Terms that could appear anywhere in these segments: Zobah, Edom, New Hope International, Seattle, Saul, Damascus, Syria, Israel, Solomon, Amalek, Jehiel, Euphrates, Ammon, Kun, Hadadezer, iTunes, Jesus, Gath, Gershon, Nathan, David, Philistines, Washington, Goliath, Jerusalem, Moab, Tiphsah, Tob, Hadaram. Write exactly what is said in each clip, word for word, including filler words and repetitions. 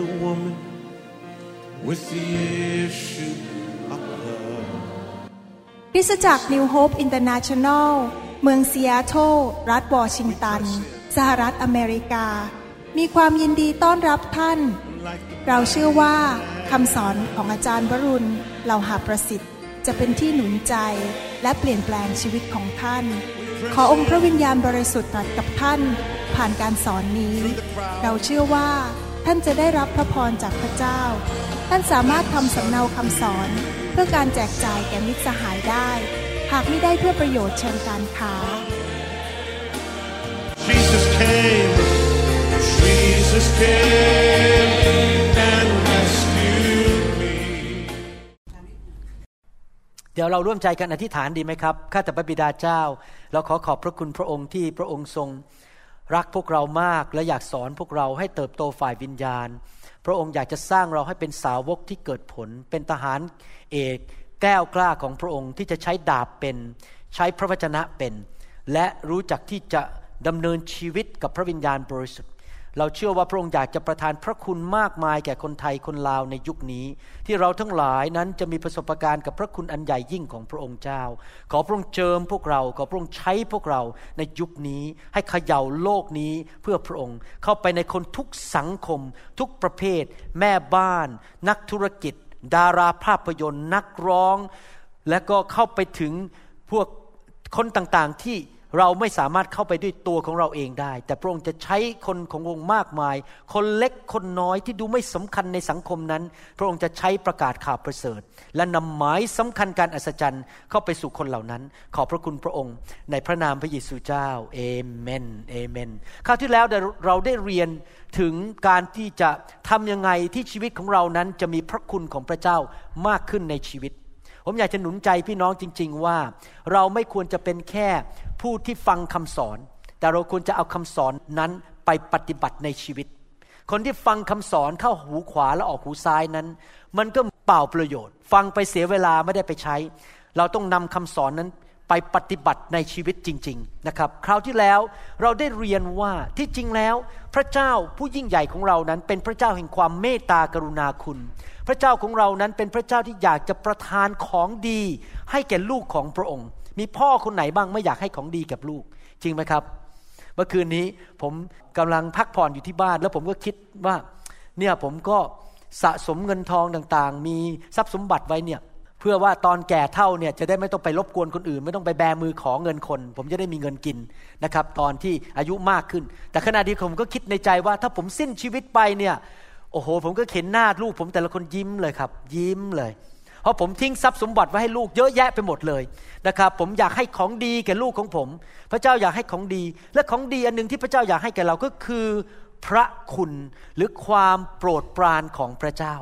the woman with the issue of blood คริสตจักร New Hope International เมืองซีแอตเทิลรัฐวอชิงตันสหรัฐอเมริกามีความยินดีต้อนรับท่านเราเชื่อว่าคำสอนของอาจารย์วรุณเหล่าหาประสิทธิ์จะเป็นที่หนุนใจและเปลี่ยนแปลงชีวิตของท่านขอองค์พระวิญญาณบริสุทธิ์ตรัสกับท่านผ่านการสอนนี้เราเชื่อว่าท่านจะได้รับพระพรจากพระเจ้าท่านสามารถทำสำเนาคำสอนเพื่อการแจกจ่ายแก่มิตรสหายได้หากไม่ได้เพื่อประโยชน์เชิงการค้า Jesus came, Jesus came and rescued me เดี๋ยวเราร่วมใจกันอธิษฐานดีไหมครับข้าแต่พระบิดาเจ้าเราขอขอบพระคุณพระองค์ที่พระองค์ทรงรักพวกเรามากและอยากสอนพวกเราให้เติบโตฝ่ายวิญญาณพระองค์อยากจะสร้างเราให้เป็นสาวกที่เกิดผลเป็นทหารเอกแก้วกล้าของพระองค์ที่จะใช้ดาบเป็นใช้พระวจนะเป็นและรู้จักที่จะดำเนินชีวิตกับพระวิญญาณบริสุทธิ์เราเชื่อว่าพระองค์อยากจะประทานพระคุณมากมายแก่คนไทยคนลาวในยุคนี้ที่เราทั้งหลายนั้นจะมีประสบการณ์กับพระคุณอันใหญ่ยิ่งของพระองค์เจ้าขอพระองค์เจิมพวกเราขอพระองค์ใช้พวกเราในยุคนี้ให้เขย่าโลกนี้เพื่อพระองค์เข้าไปในคนทุกสังคมทุกประเภทแม่บ้านนักธุรกิจดาราภาพยนตร์นักร้องและก็เข้าไปถึงพวกคนต่างๆที่เราไม่สามารถเข้าไปด้วยตัวของเราเองได้แต่พระองค์จะใช้คนขององค์มากมายคนเล็กคนน้อยที่ดูไม่สำคัญในสังคมนั้นพระองค์จะใช้ประกาศข่าวประเสริฐและนำหมายสำคัญการอัศจรรย์เข้าไปสู่คนเหล่านั้นขอบพระคุณพระองค์ในพระนามพระเยซูเจ้าเอเมนเอเมนคราวที่แล้วเราได้เรียนถึงการที่จะทำยังไงที่ชีวิตของเรานั้นจะมีพระคุณของพระเจ้ามากขึ้นในชีวิตผมอยากจะหนุนใจพี่น้องจริงๆว่าเราไม่ควรจะเป็นแค่ผู้ที่ฟังคำสอนแต่เราควรจะเอาคำสอนนั้นไปปฏิบัติในชีวิตคนที่ฟังคำสอนเข้าหูขวาแล้วออกหูซ้ายนั้นมันก็เปล่าประโยชน์ฟังไปเสียเวลาไม่ได้ไปใช้เราต้องนำคำสอนนั้นไปปฏิบัติในชีวิตจริงๆนะครับคราวที่แล้วเราได้เรียนว่าที่จริงแล้วพระเจ้าผู้ยิ่งใหญ่ของเรานั้นเป็นพระเจ้าแห่งความเมตตากรุณาคุณพระเจ้าของเรานั้นเป็นพระเจ้าที่อยากจะประทานของดีให้แก่ลูกของพระองค์มีพ่อคนไหนบ้างไม่อยากให้ของดีกับลูกจริงไหมครับเมื่อคืนนี้ผมกำลังพักผ่อนอยู่ที่บ้านแล้วผมก็คิดว่าเนี่ยผมก็สะสมเงินทองต่างๆมีทรัพย์สมบัติไว้เนี่ยเพื่อว่าตอนแก่เฒ่าเนี่ยจะได้ไม่ต้องไปรบกวนคนอื่นไม่ต้องไปแบมือขอเงินคนผมจะได้มีเงินกินนะครับตอนที่อายุมากขึ้นแต่ขณะเดียวกันผมก็คิดในใจว่าถ้าผมสิ้นชีวิตไปเนี่ยโอ้โหผมก็เห็นหน้าลูกผมแต่ละคนยิ้มเลยครับยิ้มเลยเพราะผมทิ้งทรัพย์สมบัติไว้ให้ลูกเยอะแยะไปหมดเลยนะครับผมอยากให้ของดีแก่ลูกของผมพระเจ้าอยากให้ของดีและของดีอันนึงที่พระเจ้าอยากให้แก่เราก็คือพระคุณหรือความโปรดปรานของพระเจ้า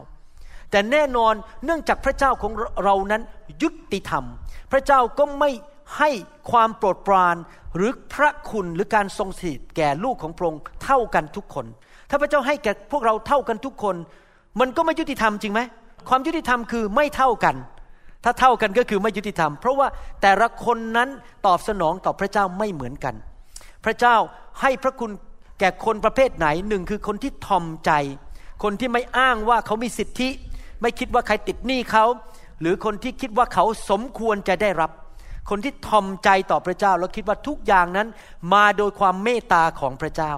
แต่แน่นอนเนื่องจากพระเจ้าของเรานั้นยุติธรรมพระเจ้าก็ไม่ให้ความโปรดปรานหรือพระคุณหรือการทรงสถิตแก่ลูกของพระองค์เท่ากันทุกคนถ้าพระเจ้าให้แก่พวกเราเท่ากันทุกคนมันก็ไม่ยุติธรรมจริงไหมความยุติธรรมคือไม่เท่ากันถ้าเท่ากันก็คือไม่ยุติธรรมเพราะว่าแต่ละคนนั้นตอบสนองต่อพระเจ้าไม่เหมือนกันพระเจ้าให้พระคุณแก่คนประเภทไหนหนึ่งคือคนที่ทอมใจคนที่ไม่อ้างว่าเขามีสิทธิไม่คิดว่าใครติดหนี้เขาหรือคนที่คิดว่าเขาสมควรจะได้รับคนที่ทอมใจต่อพระเจ้าแล้วคิดว่าทุกอย่างนั้นมาโดยความเมตตาของพระเจ้า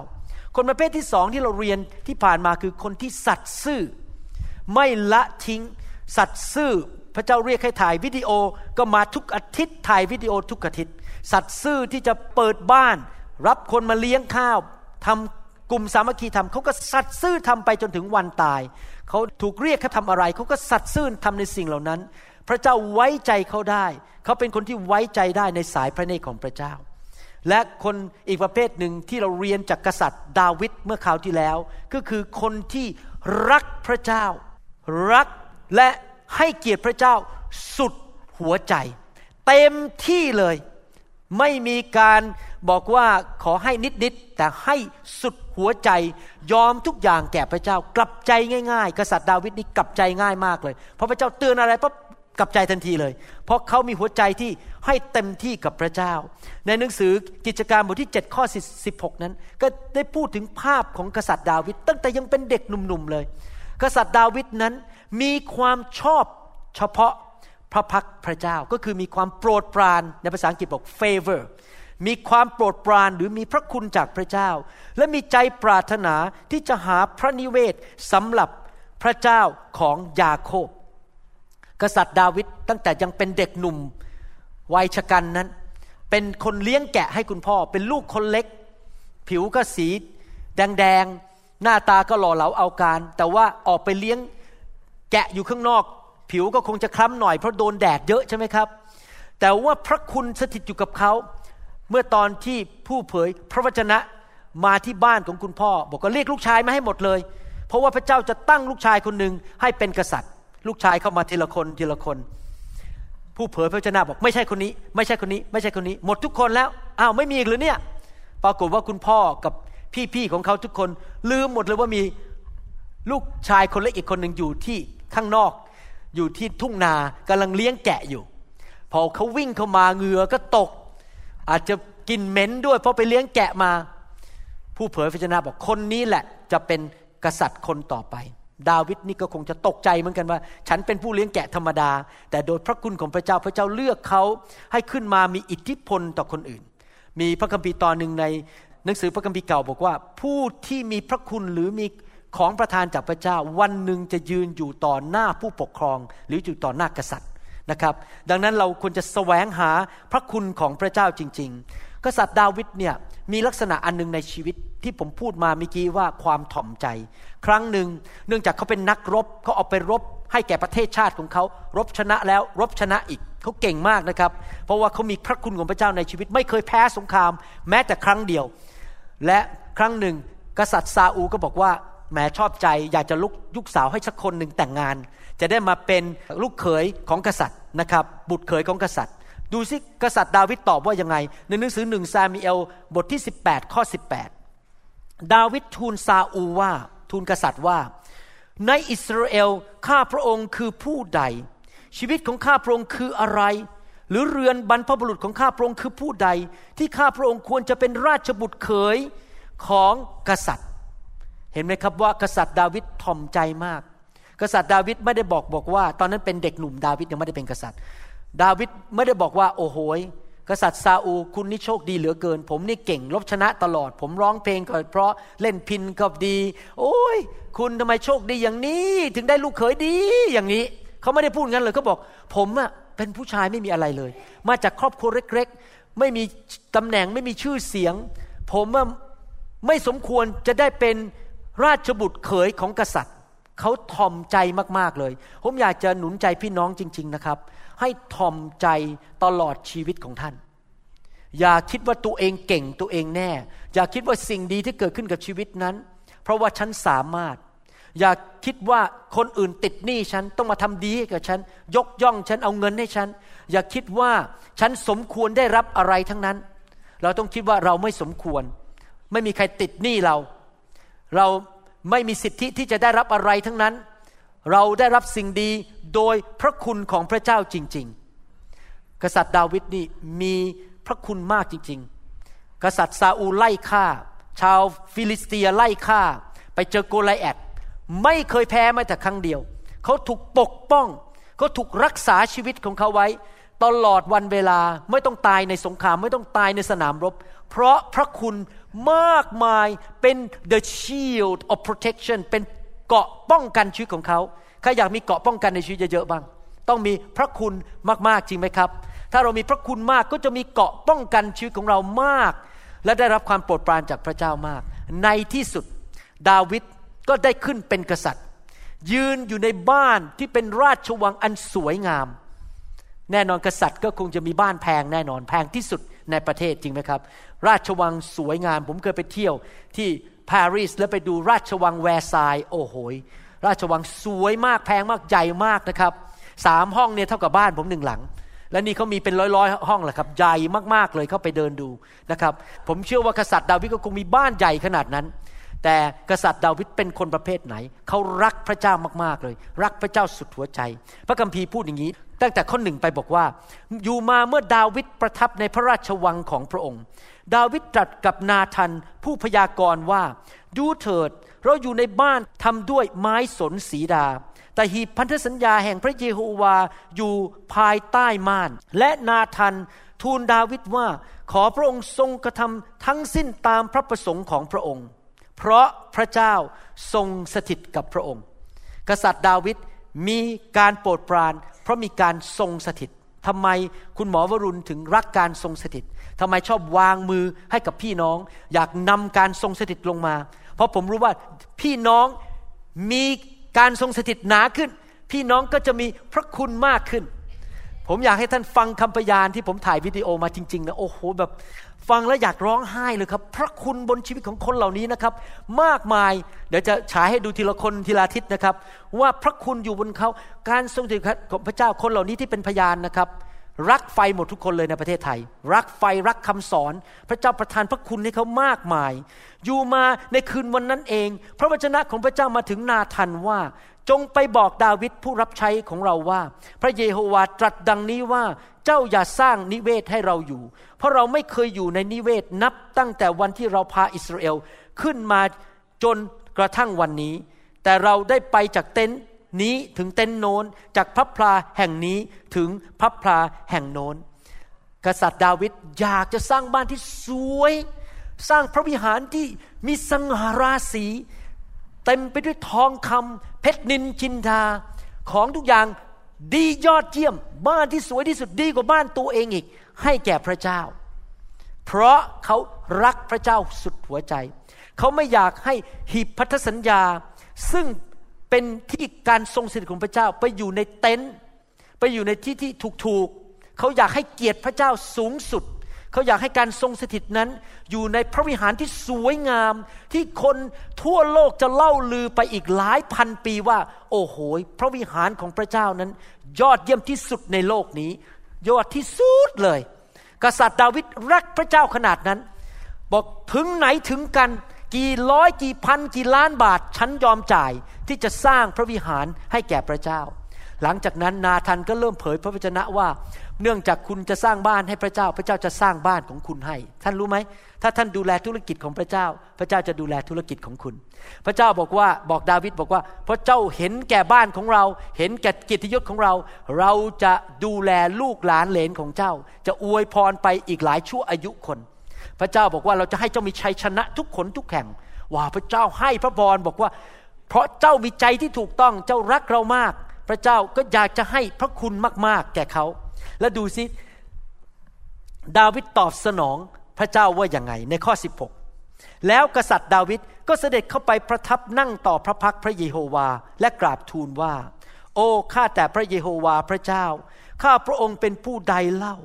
คนประเภทที่สองที่เราเรียนที่ผ่านมาคือคนที่สัตย์ซื่อไม่ละทิ้งสัตย์ซื่อพระเจ้าเรียกให้ถ่ายวิดีโอก็มาทุกอาทิตย์ถ่ายวิดีโอทุกอาทิตย์สัตย์ซื่อที่จะเปิดบ้านรับคนมาเลี้ยงข้าวทำกลุ่มสามัคคีธรรมเขาก็สัตย์ซื่อทำไปจนถึงวันตายเขาถูกเรียกให้ทำอะไรเขาก็สัตย์ซื่อทำในสิ่งเหล่านั้นพระเจ้าไว้ใจเขาได้เขาเป็นคนที่ไว้ใจได้ในสายพระเนตรของพระเจ้าและคนอีกประเภทหนึ่งที่เราเรียนจากกษัตริย์ดาวิดเมื่อคราวที่แล้วก็คือคนที่รักพระเจ้ารักและให้เกียรติพระเจ้าสุดหัวใจเต็มที่เลยไม่มีการบอกว่าขอให้นิดๆแต่ให้สุดหัวใจยอมทุกอย่างแก่พระเจ้ากลับใจง่ายๆกษัตริย์ดาวิดนี่กลับใจง่ายมากเลยเพราะพระเจ้าเตือนอะไรปั๊บ กลับใจทันทีเลยเพราะเขามีหัวใจที่ให้เต็มที่กับพระเจ้าในหนังสือกิจการบทที่เจ็ดข้อสิบหกนั้นก็ได้พูดถึงภาพของกษัตริย์ดาวิดตั้งแต่ยังเป็นเด็กหนุ่มๆเลยกษัตริย์ดาวิดนั้นมีความชอบเฉพาะพระพักพระเจ้าก็คือมีความโปรดปรานในภาษาอังกฤษบอก favor มีความโปรดปรานหรือมีพระคุณจากพระเจ้าและมีใจปรารถนาที่จะหาพระนิเวศสำหรับพระเจ้าของยาโคบกษัตริย์ดาวิดตั้งแต่ยังเป็นเด็กหนุ่มวัยชกันนั้นเป็นคนเลี้ยงแกะให้คุณพ่อเป็นลูกคนเล็กผิวก็สีแดงๆหน้าตาก็หล่อเหลาเอาการแต่ว่าออกไปเลี้ยงแกะอยู่ข้างนอกผิวก็คงจะคล้ำหน่อยเพราะโดนแดดเยอะใช่ไหมครับแต่ว่าพระคุณสถิตอยู่กับเขาเมื่อตอนที่ผู้เผยพระวจนะมาที่บ้านของคุณพ่อบอกว่าเรียกลูกชายมาให้หมดเลยเพราะว่าพระเจ้าจะตั้งลูกชายคนนึงให้เป็นกษัตริย์ลูกชายเข้ามาทีละคนทีละคนผู้เผยพระวจนะบอกไม่ใช่คนนี้ไม่ใช่คนนี้ไม่ใช่คนนี้หมดทุกคนแล้วอ้าวไม่มีอีกหรือเนี่ยปรากฏว่าคุณพ่อกับพี่ๆของเขาทุกคนลืมหมดเลยว่ามีลูกชายคนเล็กอีกคนนึงอยู่ที่ข้างนอกอยู่ที่ทุ่งนากำลังเลี้ยงแกะอยู่พอเขาวิ่งเข้ามาเหงื่อก็ตกอาจจะกินเหม็นด้วยเพราะไปเลี้ยงแกะมาผู้เผยพระวจนะบอกคนนี้แหละจะเป็นกษัตริย์คนต่อไปดาวิดนี่ก็คงจะตกใจเหมือนกันว่าฉันเป็นผู้เลี้ยงแกะธรรมดาแต่โดยพระคุณของพระเจ้าพระเจ้าเลือกเขาให้ขึ้นมามีอิทธิพลต่อคนอื่นมีพระคัมภีร์ตอนหนึ่งในหนังสือพระคัมภีร์เก่าบอกว่าผู้ที่มีพระคุณหรือมีของประทานจากพระเจ้าวันหนึ่งจะยืนอยู่ต่อหน้าผู้ปกครองหรืออยู่ต่อหน้ากษัตริย์นะครับดังนั้นเราควรจะแสวงหาพระคุณของพระเจ้าจริงๆกษัตริย์ดาวิดเนี่ยมีลักษณะอันนึงในชีวิตที่ผมพูดมาเมื่อกี้ว่าความถ่อมใจครั้งหนึ่งเนื่องจากเขาเป็นนักรบเขาออกไปรบให้แก่ประเทศชาติของเขารบชนะแล้วรบชนะอีกเขาเก่งมากนะครับเพราะว่าเขามีพระคุณของพระเจ้าในชีวิตไม่เคยแพ้สงครามแม้แต่ครั้งเดียวและครั้งหนึ่งกษัตริย์ซาอูลก็บอกว่าแหมชอบใจอยากจะลุกยุกสาวให้สักคนหนึ่งแต่งงานจะได้มาเป็นลูกเขยของกษัตริย์นะครับบุตรเขยของกษัตริย์ดูสิกษัตริย์ดาวิดตอบว่ายังไงในหนังสือหนึ่งซามูเอลบทที่สิบแปดข้อสิบแปดดาวิดทูลซาอูลว่าทูลกษัตริย์ว่าในอิสราเอลข้าพระองค์คือผู้ใดชีวิตของข้าพระองค์คืออะไรหรือเรือนบรรพบุรุษของข้าพระองค์คือผู้ใดที่ข้าพระองค์ควรจะเป็นราชบุตรเขยของกษัตริย์เห็นไหมครับว่ากษัตริย์ดาวิดถ่อมใจมากกษัตริย์ดาวิดไม่ได้บอกบอกว่าตอนนั้นเป็นเด็กหนุ่มดาวิดยังไม่ได้เป็นกษัตริย์ดาวิดไม่ได้บอกว่าโอ้โหยกษัตริย์ซาอูลคุณนี่โชคดีเหลือเกินผมนี่เก่งรบชนะตลอดผมร้องเพลงก็เพราะเล่นพิณก็ดีโอ้ยคุณทำไมโชคดีอย่างนี้ถึงได้ลูกเขยดีอย่างนี้เขาไม่ได้พูดงั้นเลยเขาบอกผมอะเป็นผู้ชายไม่มีอะไรเลยมาจากครอบครัวเล็กๆไม่มีตำแหน่งไม่มีชื่อเสียงผมอะไม่สมควรจะได้เป็นราชบุตรเขยของกษัตริย์เขาถ่อมใจมากๆเลยผมอยากจะหนุนใจพี่น้องจริงๆนะครับให้ถ่อมใจตลอดชีวิตของท่านอย่าคิดว่าตัวเองเก่งตัวเองแน่อย่าคิดว่าสิ่งดีที่เกิดขึ้นกับชีวิตนั้นเพราะว่าฉันสามารถอย่าคิดว่าคนอื่นติดหนี้ฉันต้องมาทำดีให้กับฉันยกย่องฉันเอาเงินให้ฉันอย่าคิดว่าฉันสมควรได้รับอะไรทั้งนั้นเราต้องคิดว่าเราไม่สมควรไม่มีใครติดหนี้เราเราไม่มีสิทธิที่จะได้รับอะไรทั้งนั้นเราได้รับสิ่งดีโดยพระคุณของพระเจ้าจริงๆกษัตริย์ดาวิดนี่มีพระคุณมากจริงๆกษัตริย์ซาอูลไล่ฆ่าชาวฟิลิสเตียไล่ฆ่าไปเจอโกลิอัทไม่เคยแพ้แม้แต่ครั้งเดียวเขาถูกปกป้องเขาถูกรักษาชีวิตของเขาไว้ตลอดวันเวลาไม่ต้องตายในสงครามไม่ต้องตายในสนามรบเพราะพระคุณมากมายเป็น the shield of protection เป็นเกราะป้องกันชีวิตของเขาใครอยากมีเกราะป้องกันในชีวิตเยอะๆบ้างต้องมีพระคุณมากๆจริงไหมครับถ้าเรามีพระคุณมากก็จะมีเกราะป้องกันชีวิตของเรามากและได้รับความโปรดปรานจากพระเจ้ามากในที่สุดดาวิดก็ได้ขึ้นเป็นกษัตริย์ยืนอยู่ในบ้านที่เป็นราชวังอันสวยงามแน่นอนกษัตริย์ก็คงจะมีบ้านแพงแน่นอนแพงที่สุดในประเทศจริงไหมครับราชวังสวยงามผมเคยไปเที่ยวที่ปารีสแล้วไปดูราชวังแวร์ซายน์โอ้โหราชวังสวยมากแพงมากใหญ่มากนะครับสามห้องเนี่ยเท่ากับบ้านผมหนึ่งหลังและนี่เขามีเป็นร้อยๆห้องแหละครับใหญ่มากๆเลยเข้าไปเดินดูนะครับผมเชื่อว่ากษัตริย์ดาวิดก็คงมีบ้านใหญ่ขนาดนั้น แต่กษัตริย์ดาวิดเป็นคนประเภทไหนเขารักพระเจ้ามากๆเลยรักพระเจ้าสุดหัวใจพระคัมภีร์พูดอย่างนี้ตั้งแต่ข้อหนึ่งไปบอกว่าอยู่มาเมื่อดาวิดประทับในพระราชวังของพระองค์ดาวิดตรัสกับนาทันผู้พยากรณ์ว่าดูเถิดเราอยู่ในบ้านทำด้วยไม้สนสีดาแต่หีบพันธสัญญาแห่งพระเยโฮวาอยู่ภายใต้ม่านและนาทันทูลดาวิดว่าขอพระองค์ทรงกระทำทั้งสิ้นตามพระประสงค์ของพระองค์เพราะพระเจ้าทรงสถิตกับพระองค์กษัตริย์ดาวิดมีการโปรดปรานเพราะมีการทรงสถิตทำไมคุณหมอวรุณถึงรักการทรงสถิตทำไมชอบวางมือให้กับพี่น้องอยากนำการทรงสถิตลงมาเพราะผมรู้ว่าพี่น้องมีการทรงสถิตหนาขึ้นพี่น้องก็จะมีพระคุณมากขึ้นผมอยากให้ท่านฟังคำพยานที่ผมถ่ายวิดีโอมาจริงๆนะโอ้โหแบบฟังแล้วอยากร้องไห้เลยครับพระคุณบนชีวิตของคนเหล่านี้นะครับมากมายเดี๋ยวจะฉายให้ดูทีละคนทีละทิศนะครับว่าพระคุณอยู่บนเขาการทรงสถิตของพระเจ้าคนเหล่านี้ที่เป็นพยานนะครับรักไฟหมดทุกคนเลยในประเทศไทยรักไฟรักคำสอนพระเจ้าประทานพระคุณให้เขามากมายอยู่มาในคืนวันนั้นเองพระวจนะของพระเจ้ามาถึงนาทันว่าจงไปบอกดาวิดผู้รับใช้ของเราว่าพระเยโฮวาตรัสดังนี้ว่าเจ้าอย่าสร้างนิเวศให้เราอยู่เพราะเราไม่เคยอยู่ในนิเวศนับตั้งแต่วันที่เราพาอิสราเอลขึ้นมาจนกระทั่งวันนี้แต่เราได้ไปจากเต็นท์นี้ถึงเต็นท์โน้นจากพระพลาแห่งนี้ถึงพระพลาแห่งโน้นกษัตริย์ดาวิดอยากจะสร้างบ้านที่สวยสร้างพระวิหารที่มีสง่าราศีเต็มไปด้วยทองคำเพชรนิลจินดาของทุกอย่างดียอดเยี่ยมบ้านที่สวยที่สุดดีกว่าบ้านตัวเองอีกให้แก่พระเจ้าเพราะเขารักพระเจ้าสุดหัวใจเขาไม่อยากให้หีบพันธสัญญาซึ่งเป็นที่การทรงสถิตของพระเจ้าไปอยู่ในเต็นท์ไปอยู่ในที่ที่ถูกๆเขาอยากให้เกียรติพระเจ้าสูงสุดเขาอยากให้การทรงสถิตนั้นอยู่ในพระวิหารที่สวยงามที่คนทั่วโลกจะเล่าลือไปอีกหลายพันปีว่าโอ้โหพระวิหารของพระเจ้านั้นยอดเยี่ยมที่สุดในโลกนี้ยอดที่สุดเลยกษัตริย์ดาวิดรักพระเจ้าขนาดนั้นบอกถึงไหนถึงกันกี่ร้อยกี่พันกี่ล้านบาทฉันยอมจ่ายที่จะสร้างพระวิหารให้แก่พระเจ้าหลังจากนั้นนาทันก็เริ่มเผยพระวจนะว่าเนื่องจากคุณจะสร้างบ้านให้พระเจ้าพระเจ้าจะสร้างบ้านของคุณให้ท่านรู้ไหมถ้าท่านดูแลธุรกิจของพระเจ้าพระเจ้าจะดูแลธุรกิจของคุณพระเจ้าบอกว่าบอกดาวิดบอกว่าเพราะเจ้าเห็นแก่บ้านของเราเห็นแก่กิตติยศของเราเราจะดูแลลูกหลานเหลนของเจ้าจะอวยพรไปอีกหลายชั่วอายุคนพระเจ้าบอกว่าเราจะให้เจ้ามีชัยชนะทุกขนทุกแห่งว่าพระเจ้าให้พระพรบอกว่าเพราะเจ้ามีใจที่ถูกต้องเจ้ารักเรามากพระเจ้าก็อยากจะให้พระคุณมากๆแก่เขาและดูสิดาวิดตอบสนองพระเจ้าว่าอย่างไงในข้อสิบหกแล้วกษัตริย์ดาวิดก็เสด็จเข้าไปประทับนั่งต่อพระพักตร์พระเยโฮวาและกราบทูลว่าโอ้ข้าแต่พระเยโฮวาพระเจ้าข้าพระองค์เป็นผู้ใดเล่า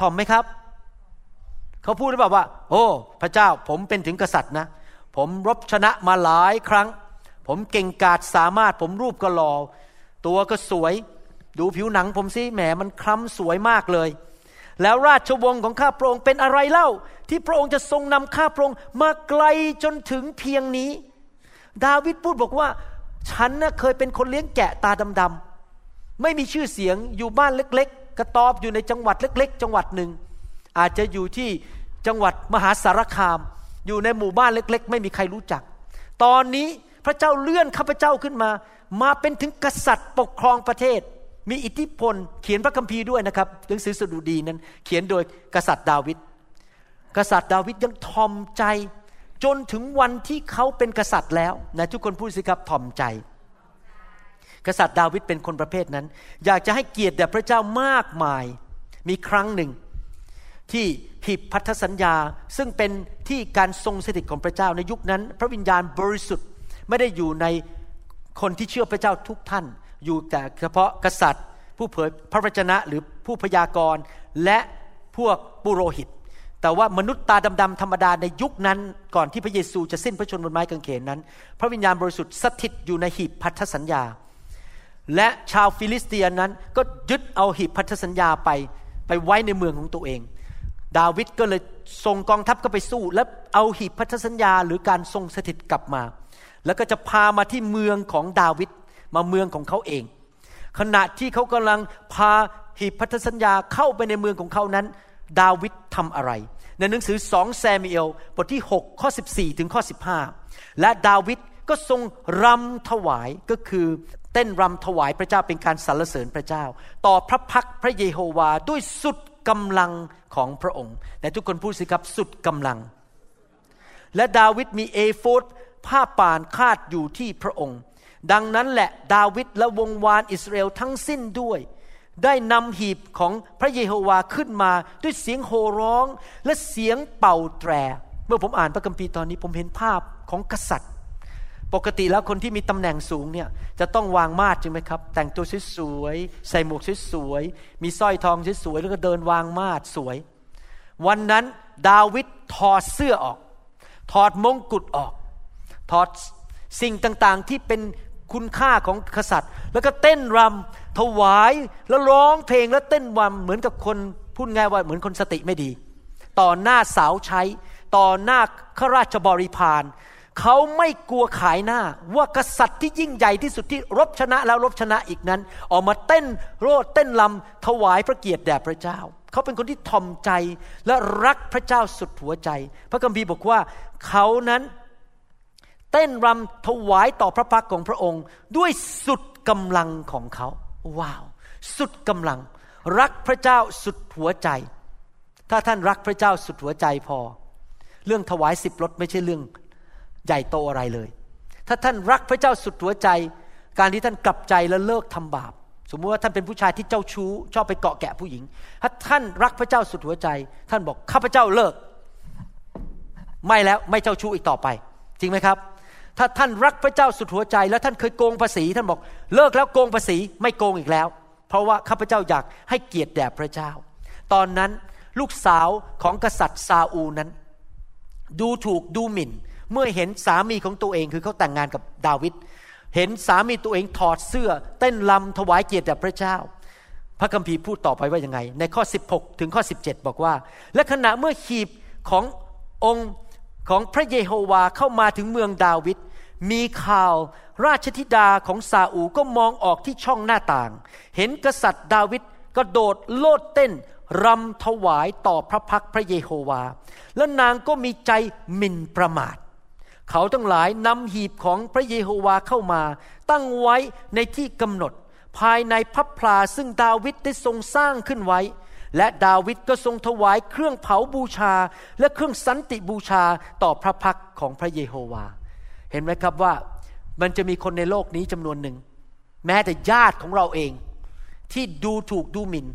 ถ่อมไหมครับเขาพูดหรือเปล่าว่าโอ้พระเจ้าผมเป็นถึงกษัตริย์นะผมรบชนะมาหลายครั้งผมเก่งกาจสามารถผมรูปก็หล่อตัวก็สวยดูผิวหนังผมสิแหมมันคล้ำสวยมากเลยแล้วราชวงศ์ของข้าพระองค์เป็นอะไรเล่าที่พระองค์จะทรงนำข้าพระองค์มาไกลจนถึงเพียงนี้ดาวิดพูดบอกว่าฉันน่ะเคยเป็นคนเลี้ยงแกะตาดำๆไม่มีชื่อเสียงอยู่บ้านเล็กๆกระต๊อบอยู่ในจังหวัดเล็กๆจังหวัดหนึ่งอาจจะอยู่ที่จังหวัดมหาสารคามอยู่ในหมู่บ้านเล็กๆไม่มีใครรู้จักตอนนี้พระเจ้าเลื่อนข้าพเจ้าขึ้นมามาเป็นถึงกษัตริย์ปกครองประเทศมีอิทธิพลเขียนพระคัมภีร์ด้วยนะครับหนังสือสดุดีนั้นเขียนโดยกษัตริย์ดาวิดกษัตริย์ดาวิดยังถ่อมใจจนถึงวันที่เขาเป็นกษัตริย์แล้วนะทุกคนพูดสิครับถ่อมใจกษัตริย์ดาวิดเป็นคนประเภทนั้นอยากจะให้เกียรติแด่พระเจ้ามากมายมีครั้งหนึ่งที่หีบพันธสัญญาซึ่งเป็นที่การทรงสถิตของพระเจ้าในยุคนั้นพระวิญญาณบริสุทธิ์ไม่ได้อยู่ในคนที่เชื่อพระเจ้าทุกท่านอยู่แต่เฉพาะกษัตริย์ผู้เผยพระวจนะหรือผู้พยากรณ์และพวกปุโรหิตแต่ว่ามนุษย์ตาดำๆธรรมดาในยุคนั้นก่อนที่พระเยซูจะสิ้นพระชนม์บนไม้กางเขนนั้นพระวิญญาณบริสุทธิ์สถิตอยู่ในหีบพันธสัญญาและชาวฟิลิสเตียนนั้นก็ยึดเอาหีบพันธสัญญาไปไปไว้ในเมืองของตัวเอง ดาวิดก็เลยส่งกองทัพก็ไปสู้และเอาหีบพันธสัญญาหรือการทรงสถิตกลับมาแล้วก็จะพามาที่เมืองของดาวิดมาเมืองของเขาเองขณะที่เขากำลังพาหีบพันธสัญญาเข้าไปในเมืองของเขานั้นดาวิดทำอะไรในหนังสือสองซามูเอลบทที่หกข้อสิบสี่ถึงข้อสิบห้าและดาวิดก็ทรงรำถวายก็คือเต้นรำถวายพระเจ้าเป็นการสรรเสริญพระเจ้าต่อพระพักพระเยโฮวาด้วยสุดกำลังของพระองค์แต่ทุกคนพูดสิครับสุดกำลังและดาวิดมีเอโฟดผ้าป่านคาดอยู่ที่พระองค์ดังนั้นแหละดาวิดและวงวานอิสราเอลทั้งสิ้นด้วยได้นำหีบของพระเยโฮวาขึ้นมาด้วยเสียงโห่ร้องและเสียงเป่าแตรเมื่อผมอ่านพระคัมภีร์ตอนนี้ผมเห็นภาพของกษัตริย์ปกติแล้วคนที่มีตำแหน่งสูงเนี่ยจะต้องวางมาดใช่ไหมครับแต่งตัวสวยๆใส่หมวกสวยๆมีสร้อยทองสวยๆแล้วก็เดินวางมาดสวยวันนั้นดาวิดถอดเสื้อออกถอดมงกุฎออกถอดสิ่งต่างๆที่เป็นคุณค่าของกษัตริย์แล้วก็เต้นรำถวายแล้วร้องเพลงแล้วเต้นรำเหมือนกับคนพูดง่ายว่าเหมือนคนสติไม่ดีต่อหน้าสาวใช้ต่อหน้าข้าราชบริพารเขาไม่กลัวขายหน้าว่ากษัตริย์ที่ยิ่งใหญ่ที่สุดที่รบชนะแล้วรบชนะอีกนั้นออกมาเต้นโรดเต้นรำถวายพระเกียรติแด่พระเจ้าเขาเป็นคนที่ถ่อมใจและรักพระเจ้าสุดหัวใจพระคัมภีร์บอกว่าเขานั้นเต้นรำถวายต่อพระพักของพระองค์ด้วยสุดกำลังของเขาว้าวสุดกำลังรักพระเจ้าสุดหัวใจถ้าท่านรักพระเจ้าสุดหัวใจพอเรื่องถวายสิบรถไม่ใช่เรื่องใหญ่โตอะไรเลยถ้าท่านรักพระเจ้าสุดหัวใจการที่ท่านกลับใจและเลิกทำบาปสมมติว่าท่านเป็นผู้ชายที่เจ้าชู้ชอบไปเกาะแกะผู้หญิงถ้าท่านรักพระเจ้าสุดหัวใจท่านบอกข้าพเจ้าเลิกไม่แล้วไม่เจ้าชู้อีกต่อไปจริงไหมครับถ้าท่านรักพระเจ้าสุดหัวใจแล้วท่านเคยโกงภาษีท่านบอกเลิกแล้วโกงภาษีไม่โกงอีกแล้วเพราะว่าข้าพเจ้าอยากให้เกียรติแด่พระเจ้าตอนนั้นลูกสาวของกษัตริย์ซาอูนั้นดูถูกดูหมิ่นเมื่อเห็นสามีของตัวเองคือเขาแต่งงานกับดาวิดเห็นสามีตัวเองถอดเสื้อเต้นรำถวายเกียรติแด่พระเจ้าพระคัมภีร์พูดต่อไปว่ายังไงในข้อสิบหกถึงข้อสิบเจ็ดบอกว่าและขณะเมื่อหีบขององค์ของพระเยโฮวาเข้ามาถึงเมืองดาวิดมีข่าวราชธิดาของซาอูก็มองออกที่ช่องหน้าต่างเห็นกษัตริย์ดาวิดกระโดดโลดเต้นรำถวายต่อพระพักพระเยโฮวาและนางก็มีใจหมิ่นประมาทเขาทั้งหลายนำหีบของพระเยโฮวาเข้ามาตั้งไว้ในที่กำหนดภายในพระพลาซึ่งดาวิดได้ทรงสร้างขึ้นไว้และดาวิดก็ทรงถวายเครื่องเผาบูชาและเครื่องสันติบูชาต่อพระพักของพระเยโฮวาเห็นไหมครับว่ามันจะมีคนในโลกนี้จำนวนหนึ่งแม้แต่ญาติของเราเองที่ดูถูกดูหมิ่น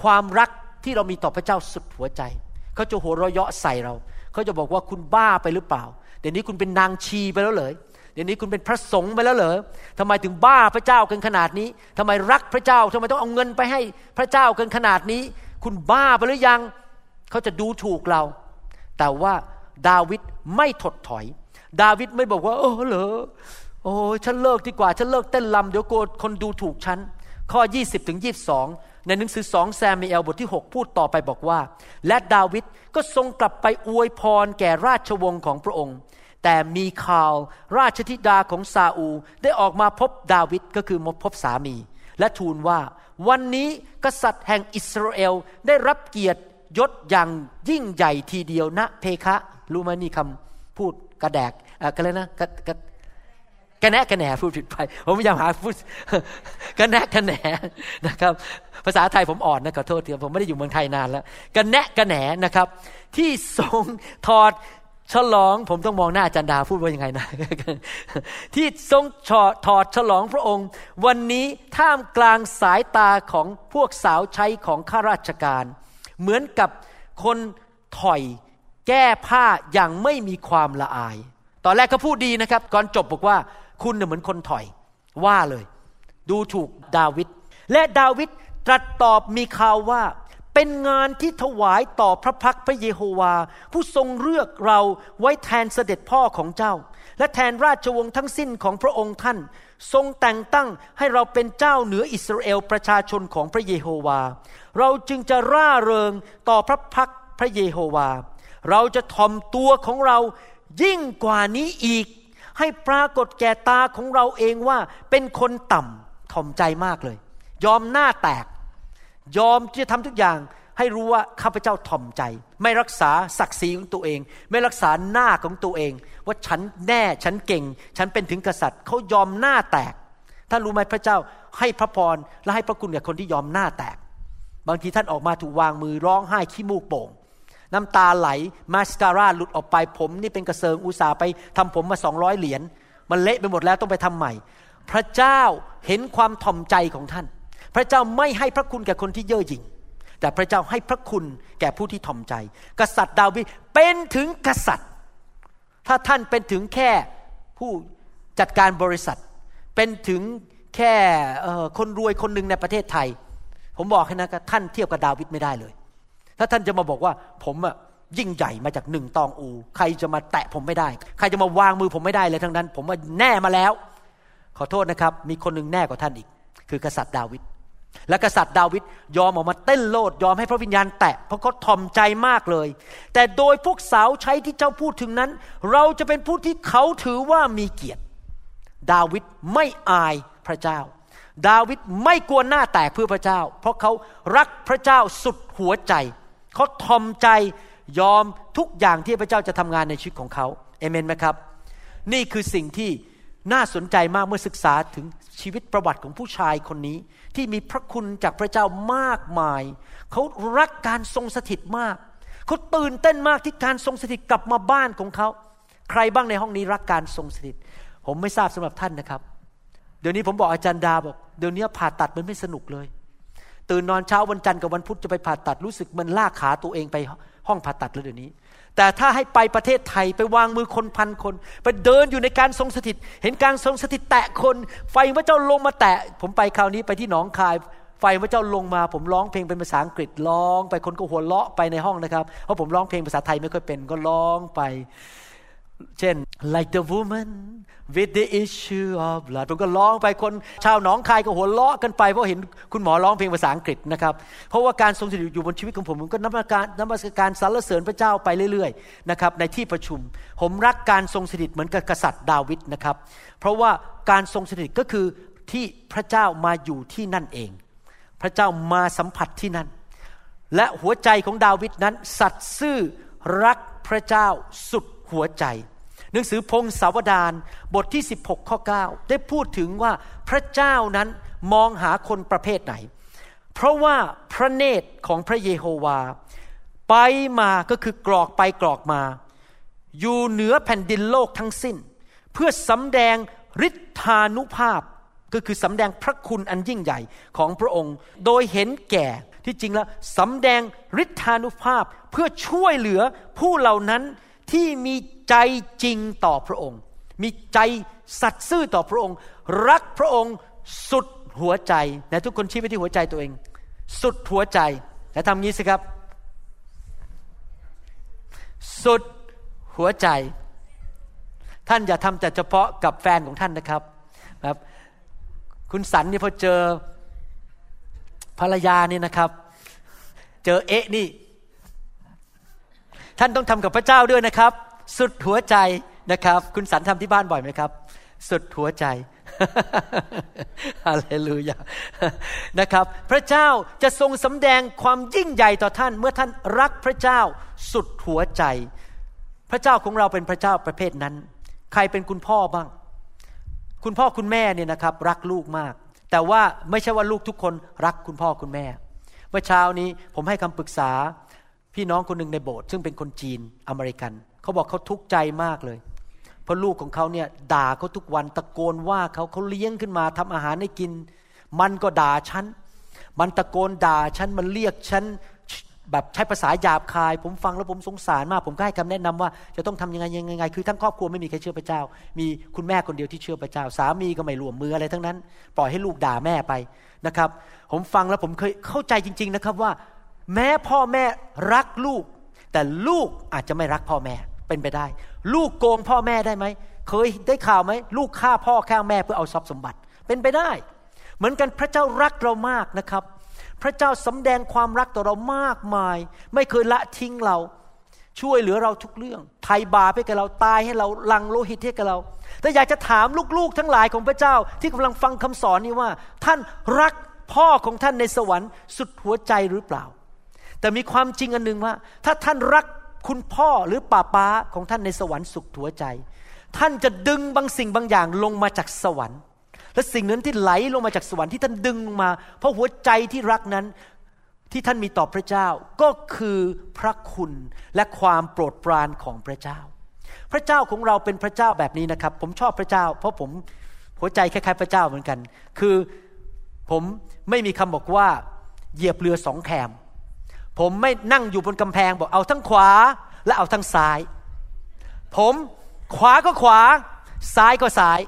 ความรักที่เรามีต่อพระเจ้าสุดหัวใจเขาจะหัวเราะเยาะใส่เราเขาจะบอกว่าคุณบ้าไปหรือเปล่าเดี๋ยวนี้คุณเป็นนางชีไปแล้วเหรอเดี๋ยวนี้คุณเป็นพระสงฆ์ไปแล้วเหรอทำไมถึงบ้าพระเจ้ากันขนาดนี้ทำไมรักพระเจ้าทำไมต้องเอาเงินไปให้พระเจ้ากันขนาดนี้คุณบ้าไปหรือยังเขาจะดูถูกเราแต่ว่าดาวิดไม่ถดถอยดาวิดไม่บอกว่าโอ้เหรอโอ้ฉันเลิกดีกว่าฉันเลิกเต้นรำเดี๋ยวโกรธคนดูถูกฉันข้อยี่สิบถึงยี่สิบสองในหนังสือสองซามูเอลบทที่หกพูดต่อไปบอกว่าและดาวิดก็ทรงกลับไปอวยพรแก่ราชวงศ์ของพระองค์แต่มีข่าวราชธิดาของซาอูได้ออกมาพบดาวิดก็คือมาพบสามีและทูลว่าวันนี้กษัตริย์แห่งอิสราเอลได้รับเกียรติยศอย่างยิ่งใหญ่ทีเดียวนะเพคะรู้ไหมนี่คำพูดกระแดกเอ่อกันเลยนะกระกระกระแนะกระแหนพูดผิดไปผมพยายามหาพูดกระแนะกระแหนนะครับภาษาไทยผมอ่อนนะขอโทษทีผมไม่ได้อยู่เมืองไทยนานแล้วกระแนะกระแหนนะครับที่ทรงถอดฉลองผมต้องมองหน้าอาจารย์ดาพูดว่ายังไงนะที่ทรงถอดฉลองพระองค์วันนี้ท่ามกลางสายตาของพวกสาวใช้ของข้าราชการเหมือนกับคนถอยแก้ผ้าอย่างไม่มีความละอายตอนแรกก็พูดดีนะครับก่อนจบบอกว่าคุณเนี่ยเหมือนคนถอยว่าเลยดูถูกดาวิดและดาวิดตรัสตอบมีข่าวว่าเป็นงานที่ถวายต่อพระพักพระเยโฮวาผู้ทรงเลือกเราไว้แทนเสด็จพ่อของเจ้าและแทนราชวงศ์ทั้งสิ้นของพระองค์ท่านทรงแต่งตั้งให้เราเป็นเจ้าเหนืออิสราเอลประชาชนของพระเยโฮวาเราจึงจะร่าเริงต่อพระพักพ พระเยโฮวาเราจะถ่อมตัวของเรายิ่งกว่านี้อีกให้ปรากฏแก่ตาของเราเองว่าเป็นคนต่ำถ่อมใจมากเลยยอมหน้าแตกยอมที่จะทำทุกอย่างให้รู้ว่าข้าพเจ้าถ่อมใจไม่รักษาศักดิ์ศรีของตัวเองไม่รักษาหน้าของตัวเองว่าฉันแน่ฉันเก่งฉันเป็นถึงกษัตริย์เขายอมหน้าแตกท่านรู้ไหมพระเจ้าให้พระพรและให้พระคุณกับคนที่ยอมหน้าแตกบางทีท่านออกมาถูกวางมือร้องไห้ขี้มูกโป่งน้ำตาไหลมาสคาร่าหลุดออกไปผมนี่เป็นกระเซิงอุตส่าห์ไปทำผมมาสองร้อยเหรียญมันเละไปหมดแล้วต้องไปทำใหม่พระเจ้าเห็นความถ่อมใจของท่านพระเจ้าไม่ให้พระคุณแก่คนที่เย่อหยิ่งแต่พระเจ้าให้พระคุณแก่ผู้ที่ถ่อมใจกษัตริย์ดาวิดเป็นถึงกษัตริย์ถ้าท่านเป็นถึงแค่ผู้จัดการบริษัทเป็นถึงแค่คนรวยคนหนึ่งในประเทศไทยผมบอกให้นะท่านเทียบกับดาวิดไม่ได้เลยถ้าท่านจะมาบอกว่าผมอะยิ่งใหญ่มาจากหนึ่งตองอูใครจะมาแตะผมไม่ได้ใครจะมาวางมือผมไม่ได้เลยทั้งนั้นผมว่าแน่มาแล้วขอโทษนะครับมีคนหนึ่งแน่กว่าท่านอีกคือกษัตริย์ดาวิดและกษัตริย์ดาวิดยอมออกมาเต้นโลดยอมให้พระวิญญาณแตะเพราะเขาถ่อมใจมากเลยแต่โดยพวกสาวใช้ที่เจ้าพูดถึงนั้นเราจะเป็นผู้ที่เขาถือว่ามีเกียรติดาวิดไม่อายพระเจ้าดาวิดไม่กลัวหน้าแตกเพื่อพระเจ้าเพราะเขารักพระเจ้าสุดหัวใจเขาถ่อมใจยอมทุกอย่างที่พระเจ้าจะทำงานในชีวิตของเขาเอเมนไหมครับนี่คือสิ่งที่น่าสนใจมากเมื่อศึกษาถึงชีวิตประวัติของผู้ชายคนนี้ที่มีพระคุณจากพระเจ้ามากมายเขารักการทรงสถิตมากเขาตื่นเต้นมากที่การทรงสถิตกลับมาบ้านของเขาใครบ้างในห้องนี้รักการทรงสถิตผมไม่ทราบสำหรับท่านนะครับเดี๋ยวนี้ผมบอกอาจารย์ดาบอกเดี๋ยวนี้ผ่าตัดมันไม่สนุกเลยตื่นนอนเช้าวันจันทร์กับวันพุธจะไปผ่าตัดรู้สึกมันลากขาตัวเองไปห้องผ่าตัดแล้วเดี๋ยวนี้แต่ถ้าให้ไปประเทศไทยไปวางมือคนพันคนไปเดินอยู่ในการทรงสถิตเห็นการทรงสถิตแตะคนไฟพระเจ้าลงมาแตะผมไปคราวนี้ไปที่หนองคายไฟพระเจ้าลงมาผมร้องเพลงเป็นภาษาอังกฤษร้องไปคนก็หัวเราะไปในห้องนะครับเพราะผมร้องเพลงภาษาไทยไม่ค่อยเป็นก็ร้องไปเช่น like the woman with the issue of blood ผมก็ร้องไปคนชาวหนองคายก็หัวเราะกันไปเพราะเห็นคุณหมอร้องเพลงภาษาอังกฤษนะครับเพราะว่าการทรงสถิตอยู่บนชีวิตของผมผมก็นมัสการนมัสการสรรเสริญพระเจ้าไปเรื่อยๆนะครับในที่ประชุมผมรักการทรงสถิตเหมือนกับกษัตริย์ดาวิดนะครับเพราะว่าการทรงสถิตก็คือที่พระเจ้ามาอยู่ที่นั่นเองพระเจ้ามาสัมผัสที่นั่นและหัวใจของดาวิดนั้นสัตย์ซื่อรักพระเจ้าสุดหัวใจหนังสือพงศาวดารบทที่สิบหกข้อเก้าได้พูดถึงว่าพระเจ้านั้นมองหาคนประเภทไหนเพราะว่าพระเนตรของพระเยโฮวาไปมาก็คือกรอกไปกรอกมาอยู่เหนือแผ่นดินโลกทั้งสิ้นเพื่อสำแดงฤทธานุภาพก็คือสำแดงพระคุณอันยิ่งใหญ่ของพระองค์โดยเห็นแก่ที่จริงแล้วสำแดงฤทธานุภาพเพื่อช่วยเหลือผู้เหล่านั้นที่มีใจจริงต่อพระองค์มีใจสัตย์ซื่อต่อพระองค์รักพระองค์สุดหัวใจนะทุกคนชี้ไปที่หัวใจตัวเองสุดหัวใจแล้วทำงี้สิครับสุดหัวใจท่านอย่าทำแต่เฉพาะกับแฟนของท่านนะครับครับคุณสันนี่พอเจอภรรยานี่นะครับเจอเอ๊ะนี่ท่านต้องทำกับพระเจ้าด้วยนะครับสุดหัวใจนะครับคุณสันทำที่บ้านบ่อยไหมครับสุดหัวใจฮาเลลูยานะครับพระเจ้าจะทรงสำแดงความยิ่งใหญ่ต่อท่านเมื่อท่านรักพระเจ้าสุดหัวใจพระเจ้าของเราเป็นพระเจ้าประเภทนั้นใครเป็นคุณพ่อบ้างคุณพ่อคุณแม่เนี่ยนะครับรักลูกมากแต่ว่าไม่ใช่ว่าลูกทุกคนรักคุณพ่อคุณแม่เมื่อเช้านี้ผมให้คำปรึกษาพี่น้องคนนึงในโบสถ์ซึ่งเป็นคนจีนอเมริกันเขาบอกเขาทุกข์ใจมากเลยเพราะลูกของเขาเนี่ยด่าเขาทุกวันตะโกนว่าเขาเขาเลี้ยงขึ้นมาทำอาหารให้กินมันก็ด่าฉันมันตะโกนด่าฉันมันเรียกฉันแบบใช้ภาษาหยาบคายผมฟังแล้วผมสงสารมากผมก็ให้คำแนะนำว่าจะต้องทำยังไงยังไงคือทั้งครอบครัวไม่มีใครเชื่อพระเจ้ามีคุณแม่คนเดียวที่เชื่อพระเจ้าสามีก็ไม่ร่วมมืออะไรทั้งนั้นปล่อยให้ลูกด่าแม่ไปนะครับผมฟังแล้วผมเคยเข้าใจจริงๆนะครับว่าแม้พ่อแม่รักลูกแต่ลูกอาจจะไม่รักพ่อแม่เป็นไปได้ลูกโกงพ่อแม่ได้ไหมเคยได้ข่าวไหมลูกฆ่าพ่อฆ่าแม่เพื่อเอาทรัพย์สมบัติเป็นไปได้เหมือนกันพระเจ้ารักเรามากนะครับ พระเจ้าสำแดงความรักต่อเรามากมายไม่เคยละทิ้งเราช่วยเหลือเราทุกเรื่องไถ่บาปให้กับเราตายให้เราลังโลหิตให้กับเราแต่อยากจะถามลูกๆทั้งหลายของพระเจ้าที่กำลังฟังคำสอนนี้ว่าท่านรักพ่อของท่านในสวรรค์สุดหัวใจหรือเปล่าแต่มีความจริงอันหนึ่งว่าถ้าท่านรักคุณพ่อหรือป้าป้าของท่านในสวรรค์สุดหัวใจท่านจะดึงบางสิ่งบางอย่างลงมาจากสวรรค์และสิ่งนั้นที่ไหลลงมาจากสวรรค์ที่ท่านดึงลงมาเพราะหัวใจที่รักนั้นที่ท่านมีต่อพระเจ้าก็คือพระคุณและความโปรดปรานของพระเจ้าพระเจ้าของเราเป็นพระเจ้าแบบนี้นะครับผมชอบพระเจ้าเพราะผมหัวใจคล้ายๆพระเจ้าเหมือนกันคือผมไม่มีคำบอกว่าเหยียบเรือสองแคมผมไม่นั่งอยู่บนกำแพงบอกเอาทั้งขวาและเอาทั้งซ้ายผมขวาก็ขวาซ้ายก็ซ้าย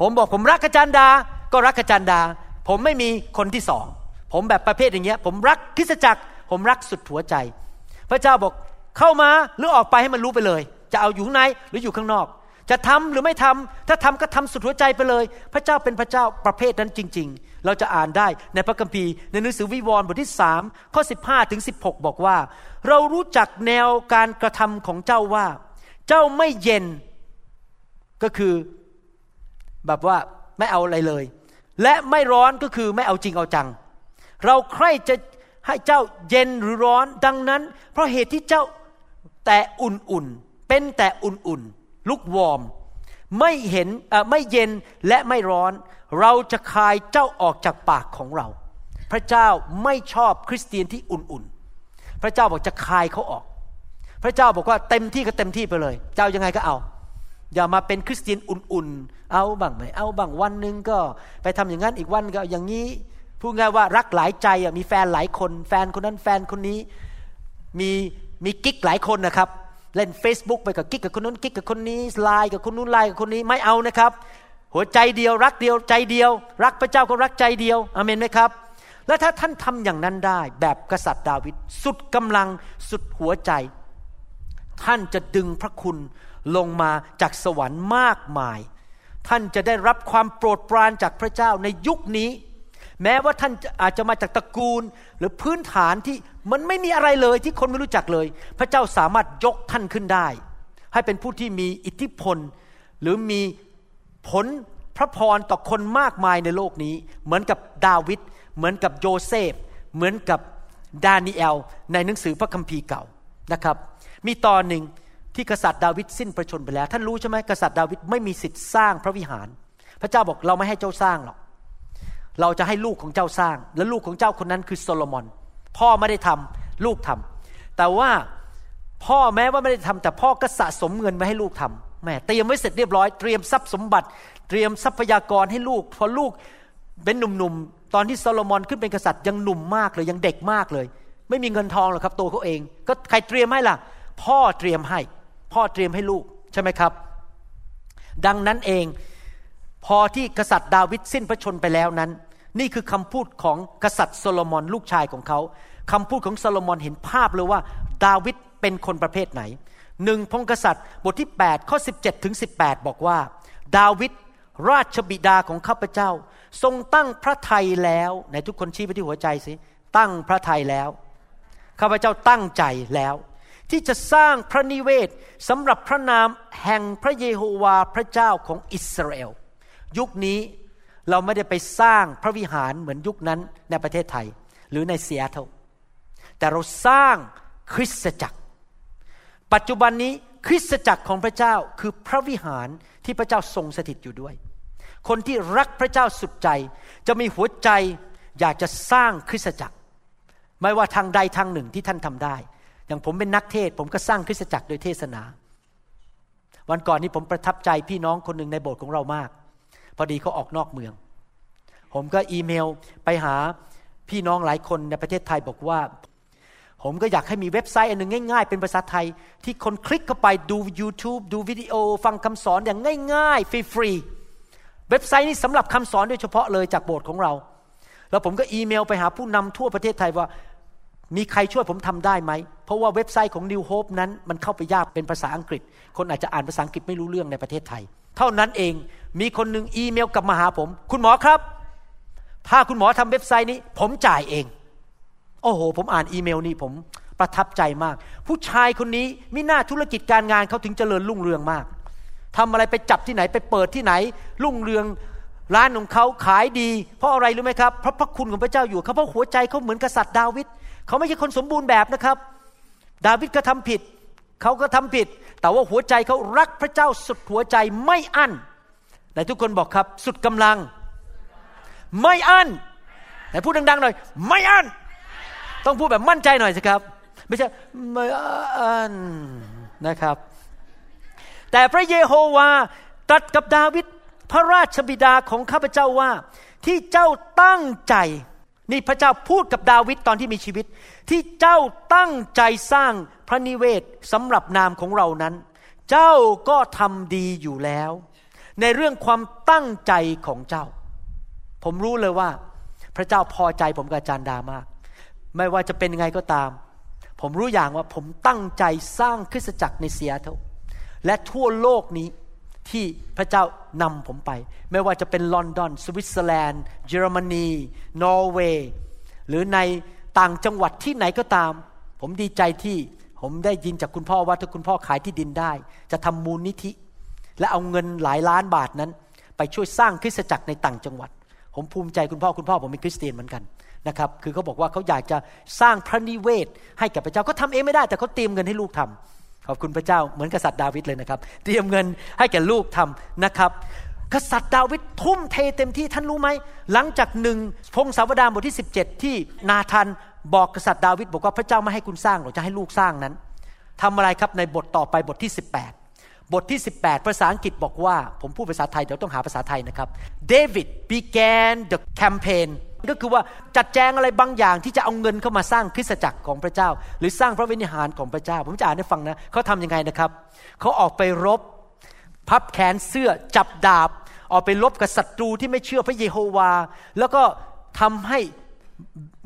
ผมบอกผมรักอาจารย์ดาก็รักอาจารย์ดาผมไม่มีคนที่สองผมแบบประเภทอย่างเงี้ยผมรักคริสตจักรผมรักสุดหัวใจพระเจ้าบอกเข้ามาหรือออกไปให้มันรู้ไปเลยจะเอาอยู่ข้างในหรืออยู่ข้างนอกจะทำหรือไม่ทำถ้าทำก็ทำสุดหัวใจไปเลยพระเจ้าเป็นพระเจ้าประเภทนั้นจริงๆเราจะอ่านได้ในพระคัมภีร์ในหนังสือวิวรณ์บทที่สามข้อสิบห้าถึงสิบหกบอกว่าเรารู้จักแนวการกระทำของเจ้าว่าเจ้าไม่เย็นก็คือแบบว่าไม่เอาอะไรเลยและไม่ร้อนก็คือไม่เอาจริงเอาจังเราใคร่จะให้เจ้าเย็นหรือร้อนดังนั้นเพราะเหตุที่เจ้าแต่อุ่นๆเป็นแต่อุ่นๆลุกวอร์มไม่เห็นไม่เย็นและไม่ร้อนเราจะคายเจ้าออกจากปากของเราพระเจ้าไม่ชอบคริสเตียนที่อุ่นๆพระเจ้าบอกจะคายเขาออกพระเจ้าบอกว่าเต็มที่ก็เต็มที่ไปเลยเจ้ายังไงก็เอาอย่ามาเป็นคริสเตียนอุ่นๆเอาบ้างไหมเอาบ้างวันนึงก็ไปทำอย่างนั้นอีกวันก็อย่างนี้พูดง่ายว่ารักหลายใจอ่ะมีแฟนหลายคนแฟนคนนั้นแฟนคนนี้มีมีกิ๊กหลายคนนะครับเล่น Facebook ไปกับกิ๊กกับคนนู้นกิ๊กกับคนนี้ไลน์กับคนนู้นไลน์กับคนนี้ไม่เอานะครับหัวใจเดียวรักเดียวใจเดียวรักพระเจ้าก็รักใจเดียวอาเมนมั้ยครับและถ้าท่านทำอย่างนั้นได้แบบกษัตริย์ดาวิดสุดกำลังสุดหัวใจท่านจะดึงพระคุณลงมาจากสวรรค์มากมายท่านจะได้รับความโปรดปรานจากพระเจ้าในยุคนี้แม้ว่าท่านอาจจะมาจากตระกูลหรือพื้นฐานที่มันไม่มีอะไรเลยที่คนไม่รู้จักเลยพระเจ้าสามารถยกท่านขึ้นได้ให้เป็นผู้ที่มีอิทธิพลหรือมีผลพระพรต่อคนมากมายในโลกนี้เหมือนกับดาวิดเหมือนกับโยเซฟเหมือนกับดานิเอลในหนังสือพระคัมภีร์เก่านะครับมีตอนหนึ่งที่กษัตริย์ดาวิดสิ้นพระชนม์ไปแล้วท่านรู้ใช่ไหมกษัตริย์ดาวิดไม่มีสิทธิ์สร้างพระวิหารพระเจ้าบอกเราไม่ให้เจ้าสร้างหรอกเราจะให้ลูกของเจ้าสร้างและลูกของเจ้าคนนั้นคือโซโลมอนพ่อไม่ได้ทำลูกทำแต่ว่าพ่อแม้ว่าไม่ได้ทำแต่พ่อก็สะสมเงินไว้ให้ลูกทำแม่เตรียมไว้เสร็จเรียบร้อยเตรียมทรัพย์สมบัติเตรียมทรัพยากรให้ลูกพอลูกเป็นหนุ่มๆตอนที่โซโลมอนขึ้นเป็นกษัตริย์ยังหนุ่มมากเลยยังเด็กมากเลยไม่มีเงินทองหรอกครับตัวเขาเองก็ใครเตรียมให้ล่ะพ่อเตรียมให้พ่อเตรียมให้ลูกใช่ไหมครับดังนั้นเองพอที่กษัตริย์ดาวิดสิ้นพระชนม์ไปแล้วนั้นนี่คือคำพูดของกษัตริย์โซโลมอนลูกชายของเขาคำพูดของโซโลมอนเห็นภาพเลยว่าดาวิดเป็นคนประเภทไหนหนึ่งพงศษัตริย์บทที่แปดข้อสิบเจ็ดถึงสิบแปดบอกว่าดาวิดราชบิดาของข้าพเจ้าทรงตั้งพระทัยแล้วไหนทุกคนชี้ไปที่หัวใจสิตั้งพระทัยแล้วข้าพเจ้าตั้งใจแล้วที่จะสร้างพระนิเวศสำหรับพระนามแห่งพระเยโฮวาห์พระเจ้าของอิสราเอลยุคนี้เราไม่ได้ไปสร้างพระวิหารเหมือนยุคนั้นในประเทศไทยหรือในซีแอตเทิลแต่เราสร้างคริสตจักรปัจจุบันนี้คริสตจักรของพระเจ้าคือพระวิหารที่พระเจ้าทรงสถิตอยู่ด้วยคนที่รักพระเจ้าสุดใจจะมีหัวใจอยากจะสร้างคริสตจักรไม่ว่าทางใดทางหนึ่งที่ท่านทำได้อย่างผมเป็นนักเทศผมก็สร้างคริสตจักรโดยเทศนาวันก่อนนี้ผมประทับใจพี่น้องคนหนึ่งในโบสถ์ของเรามากพอดีเขาออกนอกเมืองผมก็อีเมลไปหาพี่น้องหลายคนในประเทศไทยบอกว่าผมก็อยากให้มีเว็บไซต์อันนึงง่ายๆเป็นภาษาไทยที่คนคลิกเข้าไปดู YouTube ดูวิดีโอฟังคำสอนอย่างง่ายๆฟรีๆเว็บไซต์นี้สำหรับคำสอนโดยเฉพาะเลยจากโบสถ์ของเราแล้วผมก็อีเมลไปหาผู้นำทั่วประเทศไทยว่ามีใครช่วยผมทำได้ไหมเพราะว่าเว็บไซต์ของ New Hope นั้นมันเข้าไปยากเป็นภาษาอังกฤษคนอาจจะอ่านภาษาอังกฤษไม่รู้เรื่องในประเทศไทยเท่านั้นเองมีคนนึงอีเมลกลับมาหาผมคุณหมอครับ ถ้าคุณหมอทำเว็บไซต์นี้ผมจ่ายเองโอ้โหผมอ่านอีเมลนี่ผมประทับใจมากผู้ชายคนนี้มีหน้าธุรกิจการงานเขาถึงเจริญรุ่งเรืองมากทำอะไรไปจับที่ไหนไปเปิดที่ไหนรุ่งเรืองร้านของเขาขายดีเพราะอะไรรู้ไหมครับเพราะพระคุณของพระเจ้าอยู่เขาเพราะหัวใจเขาเหมือนกษัตริย์ดาวิดเขาไม่ใช่คนสมบูรณ์แบบนะครับดาวิดก็ทำผิดเขาก็ทำผิดแต่ว่าหัวใจเขารักพระเจ้าสุดหัวใจไม่อั้นไหนทุกคนบอกครับสุดกำลังไม่อั้นไหนพูดดังๆหน่อยไม่อั้นต้องพูดแบบมั่นใจหน่อยสิครับไม่ใช่ไม่อั้นนะครับแต่พระเยโฮวาตรัสกับดาวิดพระราชบิดาของข้าพเจ้าว่าที่เจ้าตั้งใจนี่พระเจ้าพูดกับดาวิดตอนที่มีชีวิตที่เจ้าตั้งใจสร้างพระนิเวศสำหรับนามของเรานั้นเจ้าก็ทำดีอยู่แล้วในเรื่องความตั้งใจของเจ้าผมรู้เลยว่าพระเจ้าพอใจผมกับอาจารย์ดามากไม่ว่าจะเป็นยังไงก็ตามผมรู้อย่างว่าผมตั้งใจสร้างคริสตจักรในเซียโตรและทั่วโลกนี้ที่พระเจ้านำผมไปไม่ว่าจะเป็นลอนดอนสวิตเซอร์แลนด์เยอรมนีนอร์เวย์หรือในต่างจังหวัดที่ไหนก็ตามผมดีใจที่ผมได้ยินจากคุณพ่อว่าถ้าคุณพ่อขายที่ดินได้จะทำมูลนิธิและเอาเงินหลายล้านบาทนั้นไปช่วยสร้างคริสตจักรในต่างจังหวัดผมภูมิใจคุณพ่อคุณพ่อผมเป็นคริสเตียนเหมือนกันนะครับคือเขาบอกว่าเขาอยากจะสร้างพระนิเวศให้กับพระเจ้าเขาทำเองไม่ได้แต่เขาเตรียมเงินให้ลูกทำขอบคุณพระเจ้าเหมือนกษัตริย์ดาวิดเลยนะครับเตรียมเงินให้แก่ลูกทำนะครับกษัตริย์ดาวิดทุ่มเทเต็มที่ท่านรู้ไหมหลังจากหนึ่งพงศาวดารบทที่สิบเจ็ดที่นาธานบอกกษัตริย์ดาวิดบอกว่าพระเจ้าไม่ให้คุณสร้างหรอกจะให้ลูกสร้างนั้นทำอะไรครับในบทต่อไปบทที่สิบแปดบทที่สิบแปดภาษาอังกฤษบอกว่าผมพูดภาษาไทยเดี๋ยวต้องหาภาษาไทยนะครับ David began the campaignก็คือว่าจัดแจงอะไรบางอย่างที่จะเอาเงินเข้ามาสร้างคริสตจักรของพระเจ้าหรือสร้างพระวิญญาณของพระเจ้าผมจะอ่านให้ฟังนะเขาทำยังไงนะครับเขาออกไปรบพับแขนเสื้อจับดาบออกไปรบกับศัตรูที่ไม่เชื่อพระเยโฮวาแล้วก็ทำให้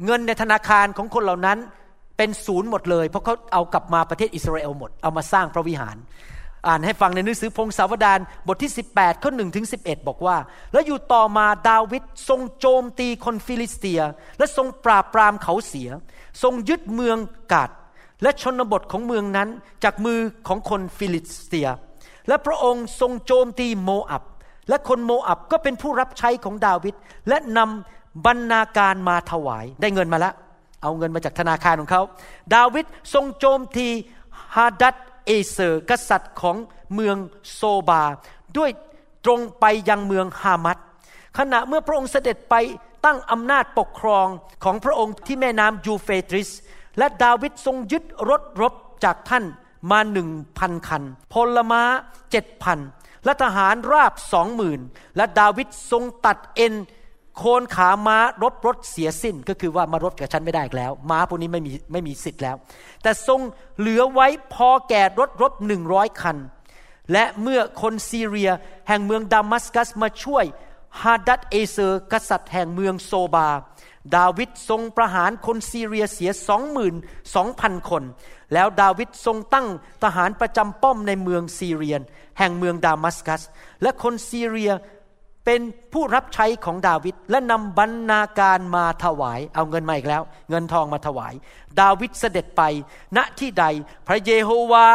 เงินในธนาคารของคนเหล่านั้นเป็นศูนย์หมดเลยเพราะเขาเอากลับมาประเทศอิสราเอลหมดเอามาสร้างพระวิหารอ่านให้ฟังในหนังสือพงศาวดารบทที่สิบแปดข้อหนึ่งถึงสิบเอ็ดบอกว่าแล้วอยู่ต่อมาดาวิดทรงโจมตีคนฟิลิสเตียและทรงปราบปรามเขาเสียทรงยึดเมืองกาดและชนบทของเมืองนั้นจากมือของคนฟิลิสเตียและพระองค์ทรงโจมตีโมอับและคนโมอับก็เป็นผู้รับใช้ของดาวิดและนำบรรณาการมาถวายได้เงินมาแล้วเอาเงินมาจากธนาคารของเขาดาวิดทรงโจมตีฮาดัดเอเซอร์กษัตริย์ของเมืองโซบาด้วยตรงไปยังเมืองฮามัดขณะเมื่อพระองค์เสด็จไปตั้งอำนาจปกครองของพระองค์ที่แม่น้ำยูเฟรติสและดาวิดทรงยึดรถรบจากท่านมา หนึ่งพัน คันพลม้า เจ็ดพัน และทหารราบ สองหมื่น และดาวิดทรงตัดเอ็นโคนขาม้ารบรถเสียสิ้นก็คือว่ามารถกับฉันไม่ได้อีกแล้วม้าพวกนี้ไม่มีไม่มีสิทธิ์แล้วแต่ทรงเหลือไว้พอแก่รถรบหนึ่งร้อยคันและเมื่อคนซีเรียแห่งเมืองดามัสกัสมาช่วยฮาดัดเอเซอร์กษัตริย์แห่งเมืองโซบาดาวิดทรงประหารคนซีเรียเสีย สองหมื่นสองพัน คนแล้วดาวิดทรงตั้งทหารประจำป้อมในเมืองซีเรียแห่งเมืองดามัสกัสและคนซีเรียเป็นผู้รับใช้ของดาวิดและนำบรรณาการมาถวายเอาเงินมาอีกแล้วเงินทองมาถวายดาวิดเสด็จไปณที่ใดพระเยโฮวา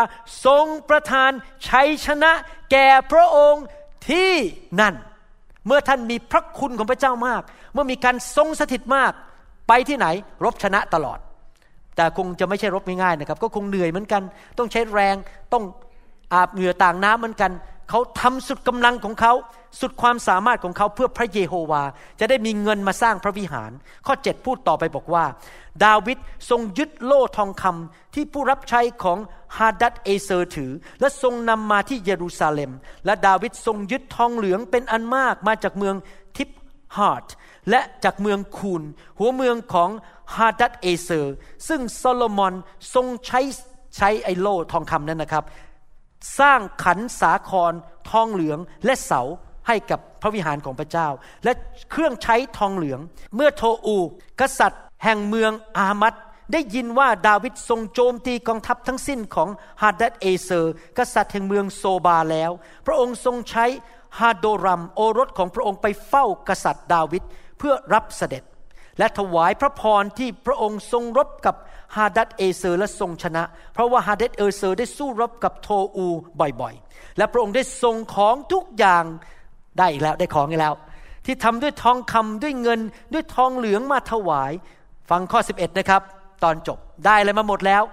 ทรงประทานชัยชนะแก่พระองค์ที่นั่นเมื่อท่านมีพระคุณของพระเจ้ามากเมื่อมีการทรงสถิตมากไปที่ไหนรบชนะตลอดแต่คงจะไม่ใช่รบง่ายๆนะครับก็คงเหนื่อยเหมือนกันต้องใช้แรงต้องอาบเหงื่อต่างน้ำเหมือนกันเขาทำสุดกำลังของเขาสุดความสามารถของเขาเพื่อพระเยโฮวาจะได้มีเงินมาสร้างพระวิหารข้อเจ็ดพูดต่อไปบอกว่าดาวิดทรงยึดโล่ทองคำที่ผู้รับใช้ของฮาดัดเอเซอร์ถือและทรงนำมาที่เยรูซาเล็มและดาวิดทรงยึดทองเหลืองเป็นอันมากมาจากเมืองทิปฮาร์ดและจากเมืองคูนหัวเมืองของฮาดัดเอเซอร์ซึ่งโซโลมอนทรงใช้ใช้ไอโล่ทองคำนั้นนะครับสร้างขันสาครทองเหลืองและเสาให้กับพระวิหารของพระเจ้าและเครื่องใช้ทองเหลืองเมื่อโทอูกษัตริย์แห่งเมืองอามัดได้ยินว่าดาวิดทรงโจมตีกองทัพทั้งสิ้นของฮาดัดเอเซอร์กษัตริย์แห่งเมืองโซบาแล้วพระองค์ทรงใช้ฮาโดรัมโอรสของพระองค์ไปเฝ้ากษัตริย์ดาวิด เพื่อรับเสด็จและถวายพระพรที่พระองค์ทรงรบกับฮาดัดเอเซอร์และทรงชนะเพราะว่าฮาดัดเอเซอร์ได้สู้รบกับโทอูบ่อยๆและพระองค์ได้ทรงของทุกอย่างได้อีกแล้วได้ของอีกแล้วที่ทำด้วยทองคำด้วยเงินด้วยทองเหลืองมาถวายฟังข้อสิบเอ็ดนะครับตอนจบได้อะไรมาหมดแล้ว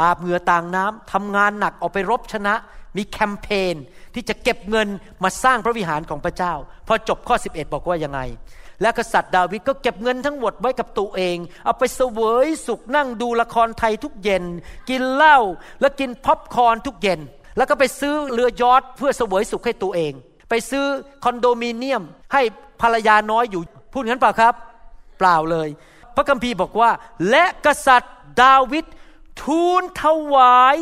อาบเหงื่อต่างน้ำทำงานหนักออกไปรบชนะมีแคมเปญที่จะเก็บเงินมาสร้างพระวิหารของพระเจ้าพอจบข้อสิบเอ็ดบอกว่ายังไงและกษัตริย์ดาวิดก็เก็บเงินทั้งหมดไว้กับตัวเองเอาไปเสวยสุขนั่งดูละครไทยทุกเย็นกินเหล้าและกินพ็อปคอร์นทุกเย็นแล้วก็ไปซื้อเรือยอชท์เพื่อเสวยสุขให้ตัวเองไปซื้อคอนโดมิเนียมให้ภรรยาน้อยอยู่พูดงั้นเปล่าครับเปล่าเลยพระคัมภีร์บอกว่าและกษัตริย์ดาวิดทูลถวาย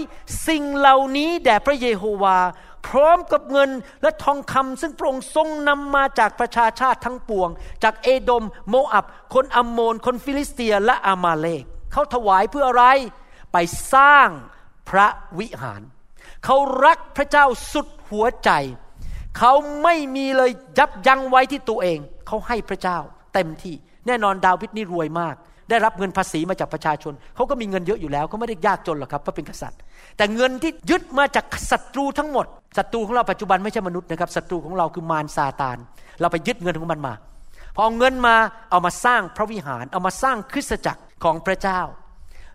สิ่งเหล่านี้แด่พระเยโฮวาพร้อมกับเงินและทองคำซึ่งพระองค์ทรงนำมาจากประชาชาติทั้งปวงจากเอโดมโมอับคนอัมโมนคนฟิลิสเตียและอามาเลกเขาถวายเพื่ออะไรไปสร้างพระวิหารเขารักพระเจ้าสุดหัวใจเขาไม่มีเลยยับยั้งไว้ที่ตัวเองเขาให้พระเจ้าเต็มที่แน่นอนดาวิดนี่รวยมากได้รับเงินภาษีมาจากประชาชนเขาก็มีเงินเยอะอยู่แล้วเขาไม่ได้ยากจนหรอกครับเพราะเป็นกษัตริย์แต่เงินที่ยึดมาจากศัตรูทั้งหมดศัตรูของเราปัจจุบันไม่ใช่มนุษย์นะครับศัตรูของเราคือมารซาตานเราไปยึดเงินของมันมาพอเอาเงินมาเอามาสร้างพระวิหารเอามาสร้างคริสตจักรของพระเจ้า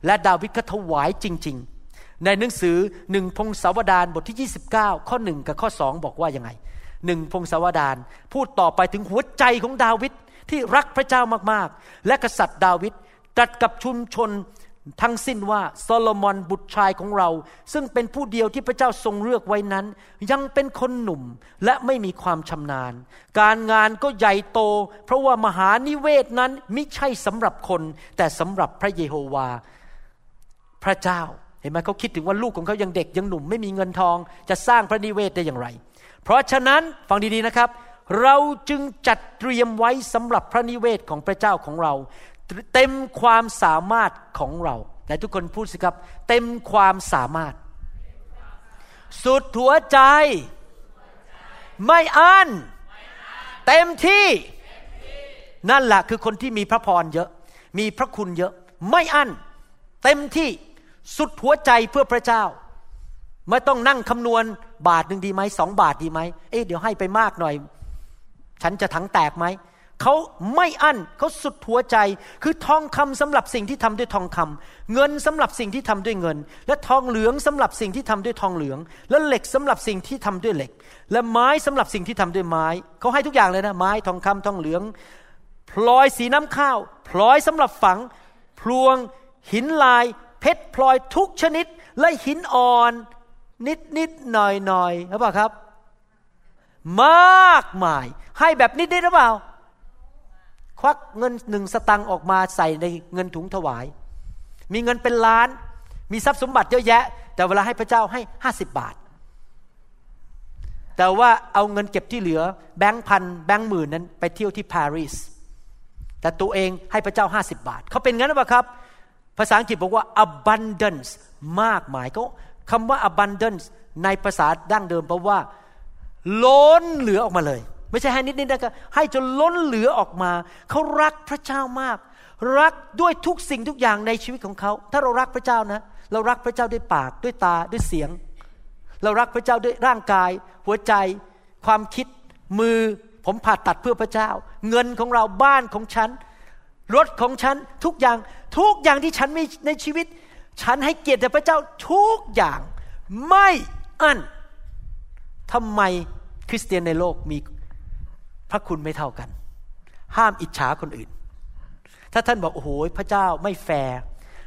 และดาวิดก็ถวายจริงๆในหนังสือหนึ่งพงศาวดารบทที่ยี่สิบเก้าข้อหนึ่งกับข้อสองบอกว่ายังไงหนึ่งพงศาวดารพูดต่อไปถึงหัวใจของดาวิดที่รักพระเจ้ามากๆและกษัตริย์ดาวิดตรัสกับชุมชนทั้งสิ้นว่าโซโลมอนบุตรชายของเราซึ่งเป็นผู้เดียวที่พระเจ้าทรงเลือกไว้นั้นยังเป็นคนหนุ่มและไม่มีความชำนาญการงานก็ใหญ่โตเพราะว่ามหานิเวศนั้นมิใช่สำหรับคนแต่สำหรับพระเยโฮวาพระเจ้าเห็นไหมเขาคิดถึงว่าลูกของเขายังเด็กยังหนุ่มไม่มีเงินทองจะสร้างพระนิเวศได้อย่างไรเพราะฉะนั้นฟังดีๆนะครับเราจึงจัดเตรียมไว้สำหรับพระนิเวศของพระเจ้าของเราเต็มความสามารถของเราไหนทุกคนพูดสิครับเต็มความสามารถสุดหัวใจไม่อั้นเต็มที่นั่นแหละคือคนที่มีพระพรเยอะมีพระคุณเยอะไม่อั้นเต็มที่สุดหัวใจเพื่อพระเจ้าไม่ต้องนั่งคำนวณบาทนึงดีไหมสองบาทดีไหมเอ๊ะเดี๋ยวให้ไปมากหน่อยฉันจะถังแตกไหมเขาไม่อั้นเขาสุดหัวใจคือทองคำสำหรับสิ่งที่ทำด้วยทองคำเงินสำหรับสิ่งที่ทำด้วยเงินและทองเหลืองสำหรับสิ่งที่ทำด้วยทองเหลืองและเหล็กสำหรับสิ่งที่ทำด้วยเหล็กและไม้สำหรับสิ่งที่ทำด้วยไม้เขาให้ทุกอย่างเลยนะไม้ทองคำทองเหลืองพลอยสีน้ำข้าวพลอยสำหรับฝังพลวงหินลายเพชรพลอยทุกชนิดและหินอ่อนนิดนิดหน่อยหน่อยหรือเปล่าครับมากมายให้แบบนิดนิดหรือเปล่าควักเงินหนึ่งสตังค์ออกมาใส่ในเงินถุงถวายมีเงินเป็นล้านมีทรัพย์สมบัติเยอะแยะแต่เวลาให้พระเจ้าให้ห้าสิบบาทแต่ว่าเอาเงินเก็บที่เหลือแบงค์พันแบงค์หมื่นนั้นไปเที่ยวที่ปารีสแต่ตัวเองให้พระเจ้าห้าสิบบาทเขาเป็นงั้นหรือเปล่าครับภาษาอังกฤษบอกว่า abundance มากมายก็คำว่า abundance ในภาษาดั้งเดิมแปลว่าล้นเหลือออกมาเลยไม่ใช่ให้นิดนิดนะครับให้จนล้นเหลือออกมาเขารักพระเจ้ามากรักด้วยทุกสิ่งทุกอย่างในชีวิตของเขาถ้าเรารักพระเจ้านะเรารักพระเจ้าด้วยปากด้วยตาด้วยเสียงเรารักพระเจ้าด้วยร่างกายหัวใจความคิดมือผมผ่าตัดเพื่อพระเจ้าเงินของเราบ้านของฉันรถของฉันทุกอย่างทุกอย่างที่ฉันมีในชีวิตฉันให้เกียรติแด่พระเจ้าทุกอย่างไม่อั้นทำไมคริสเตียนในโลกมีพระคุณไม่เท่ากันห้ามอิจฉาคนอื่นถ้าท่านบอกโอ้โหพระเจ้าไม่แฟร์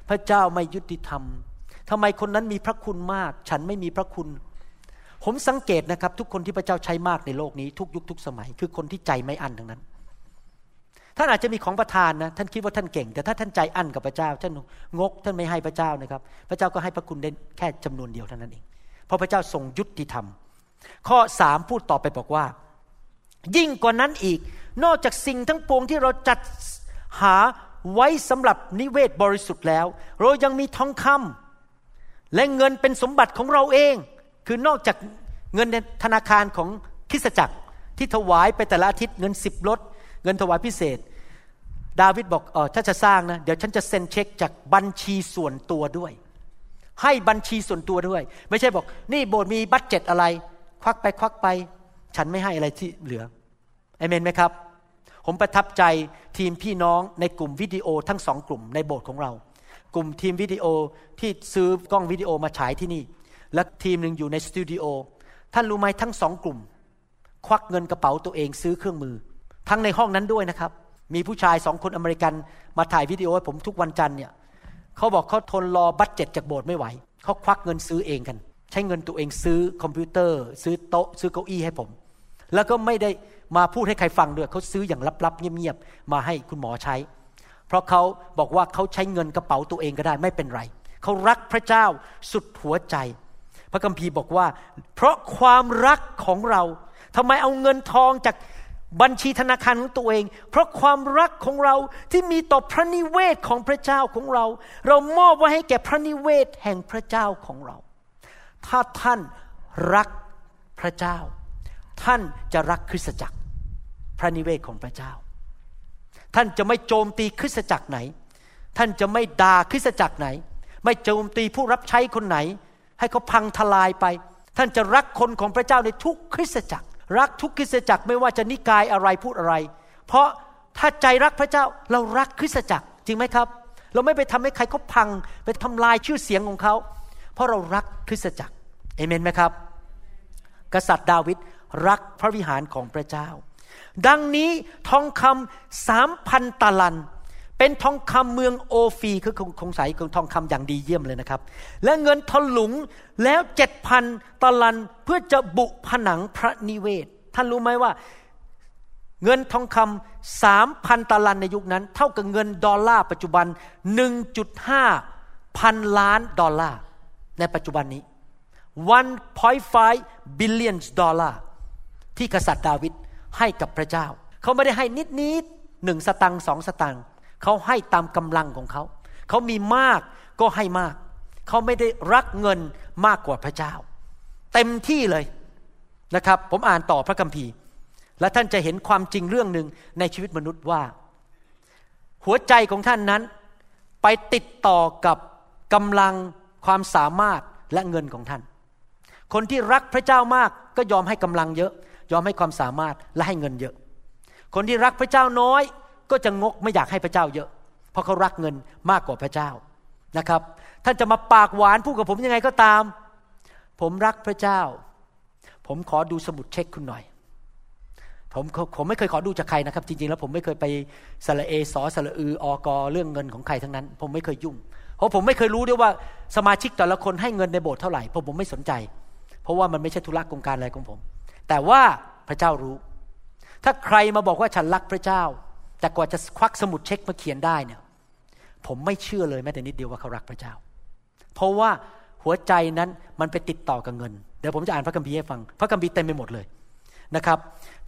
พระเจ้าไม่ยุติธรรมทำไมคนนั้นมีพระคุณมากฉันไม่มีพระคุณผมสังเกตนะครับทุกคนที่พระเจ้าใช้มากในโลกนี้ทุกยุคทุกสมัยคือคนที่ใจไม่อั้นทั้งนั้นท่านอาจจะมีของประทานนะท่านคิดว่าท่านเก่งแต่ถ้าท่านใจอั้นกับพระเจ้าท่านงกท่านไม่ให้พระเจ้านะครับพระเจ้าก็ให้พระคุณได้แค่จำนวนเดียวเท่านั้นเองเพราะพระเจ้าทรงยุติธรรมข้อสามพูดต่อไปบอกว่ายิ่งกว่านั้นอีกนอกจากสิ่งทั้งปวงที่เราจัดหาไว้สำหรับนิเวศบริสุทธิ์แล้วเรายังมีทองคำและเงินเป็นสมบัติของเราเองคือนอกจากเงินในธนาคารของคริสตจักรที่ถวายไปแต่ละอาทิตย์เงินสิบลดเงินถวายพิเศษ ดาวิดบอกเออถ้าจะสร้างนะเดี๋ยวฉันจะเซ็นเช็คจากบัญชีส่วนตัวด้วยให้บัญชีส่วนตัวด้วยไม่ใช่บอกนี่โบสถ์มีบัดเจ็ตอะไรควักไปควักไปฉันไม่ให้อะไรที่เหลือเอเมนไหมครับผมประทับใจทีมพี่น้องในกลุ่มวิดีโอทั้งสองกลุ่มในโบสถ์ของเรากลุ่มทีมวิดีโอที่ซื้อกล้องวิดีโอมาฉายที่นี่และทีมนึงอยู่ในสตูดิโอท่านรู้ไหมทั้งสองกลุ่มควักเงินกระเป๋าตัวเองซื้อเครื่องมือทั้งในห้องนั้นด้วยนะครับมีผู้ชายสองคนอเมริกันมาถ่ายวิดีโอให้ผมทุกวันจันทร์เนี่ยเขาบอกเขาทนรอบัดเจ็ตจากโบสถ์ไม่ไหวเขาควักเงินซื้อเองกันใช้เงินตัวเองซื้อคอมพิวเตอร์ซื้อโต๊ะซื้อเก้าอี้ให้ผมแล้วก็ไม่ได้มาพูดให้ใครฟังด้วยเขาซื้ออย่างลับๆเงียบๆมาให้คุณหมอใช้เพราะเขาบอกว่าเขาใช้เงินกระเป๋าตัวเองก็ได้ไม่เป็นไรเขารักพระเจ้าสุดหัวใจพระคัมภีร์บอกว่าเพราะความรักของเราทำไมเอาเงินทองจากบัญชีธนาคารของตัวเองเพราะความรักของเราที่มีต่อพระนิเวศของพระเจ้าของเราเรามอบไว้ให้แก่พระนิเวศแห่งพระเจ้าของเราถ้าท่านรักพระเจ้าท่านจะรักคริสตจักรพระนิเวศของพระเจ้าท่านจะไม่โจมตีคริสตจักรไหนท่านจะไม่ด่าคริสตจักรไหนไม่โจมตีผู้รับใช้คนไหนให้เขาพังทลายไปท่านจะรักคนของพระเจ้าในทุกคริสตจักรรักทุกคริสตจักรไม่ว่าจะนิกายอะไรพูดอะไรเพราะถ้าใจรักพระเจ้าเรารักคริสตจักรจริงไหมครับเราไม่ไปทำให้ใครเขาพังไปทำลายชื่อเสียงของเขาเพราะเรารักคริสตจักรเอเมนไหมครับกษัตริย์ดาวิดรักพระวิหารของพระเจ้าดังนี้ทองคำสามพันตะลันเป็นทองคำเมืองโอฟีคือคงใสของทองคำอย่างดีเยี่ยมเลยนะครับและเงินถลุงแล้วเจ็ดพันตะลันเพื่อจะบุผนังพระนิเวศท่านรู้ไหมว่าเงินทองคำสามพันตะลันในยุคนั้นเท่ากับเงินดอลลาร์ปัจจุบัน หนึ่งจุดห้า พันล้านดอลลาร์ในปัจจุบันนี้ หนึ่งจุดห้า บิลเลียนดอลลาร์ที่กษัตริย์ดาวิดให้กับพระเจ้าเขาไม่ได้ให้นิดๆหนึ่งสตังค์สองสตังค์เขาให้ตามกำลังของเขาเขามีมากก็ให้มากเขาไม่ได้รักเงินมากกว่าพระเจ้าเต็มที่เลยนะครับผมอ่านต่อพระคัมภีร์และท่านจะเห็นความจริงเรื่องนึงในชีวิตมนุษย์ว่าหัวใจของท่านนั้นไปติดต่อกับกำลังความสามารถและเงินของท่านคนที่รักพระเจ้ามากก็ยอมให้กำลังเยอะยอมให้ความสามารถและให้เงินเยอะคนที่รักพระเจ้าน้อยก็จะงกไม่อยากให้พระเจ้าเยอะเพราะเขารักเงินมากกว่าพระเจ้านะครับท่านจะมาปากหวานพูดกับผมยังไงก็ตามผมรักพระเจ้าผมขอดูสมุดเช็คคุณหน่อยผมผมไม่เคยขอดูจากใครนะครับจริงๆแล้วผมไม่เคยไปสระเอสอสระอืออกอเรื่องเงินของใครทั้งนั้นผมไม่เคยยุ่งเพราะผมไม่เคยรู้ด้วยว่าสมาชิกแต่ละคนให้เงินในโบสถ์เท่าไหร่ผมผมไม่สนใจเพราะว่ามันไม่ใช่ธุระกงการอะไรของผมแต่ว่าพระเจ้ารู้ถ้าใครมาบอกว่าฉันรักพระเจ้าแต่กว่าจะควักสมุดเช็คมาเขียนได้เนี่ยผมไม่เชื่อเลยแม้แต่นิดเดียวว่าเขารักพระเจ้าเพราะว่าหัวใจนั้นมันไปติดต่อกับเงินเดี๋ยวผมจะอ่านพระคัมภีร์ให้ฟังพระคัมภีร์เต็มไปหมดเลยนะครับ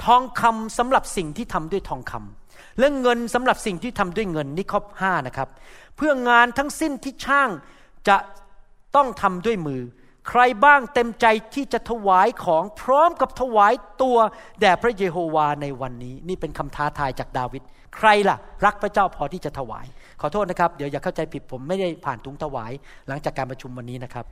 ทองคำสำหรับสิ่งที่ทำด้วยทองคำและเงินสำหรับสิ่งที่ทำด้วยเงินนี่ข้อห้านะครับเพื่องานทั้งสิ้นที่ช่างจะต้องทำด้วยมือใครบ้างเต็มใจที่จะถวายของพร้อมกับถวายตัวแด่พระเยโฮวาในวันนี้นี่เป็นคำท้าทายจากดาวิดใครล่ะรักพระเจ้าพอที่จะถวายขอโทษนะครับเดี๋ยวอย่าเข้าใจผิดผมไม่ได้ผ่านถุงถวายหลังจากการประชุมวันนี้นะครับ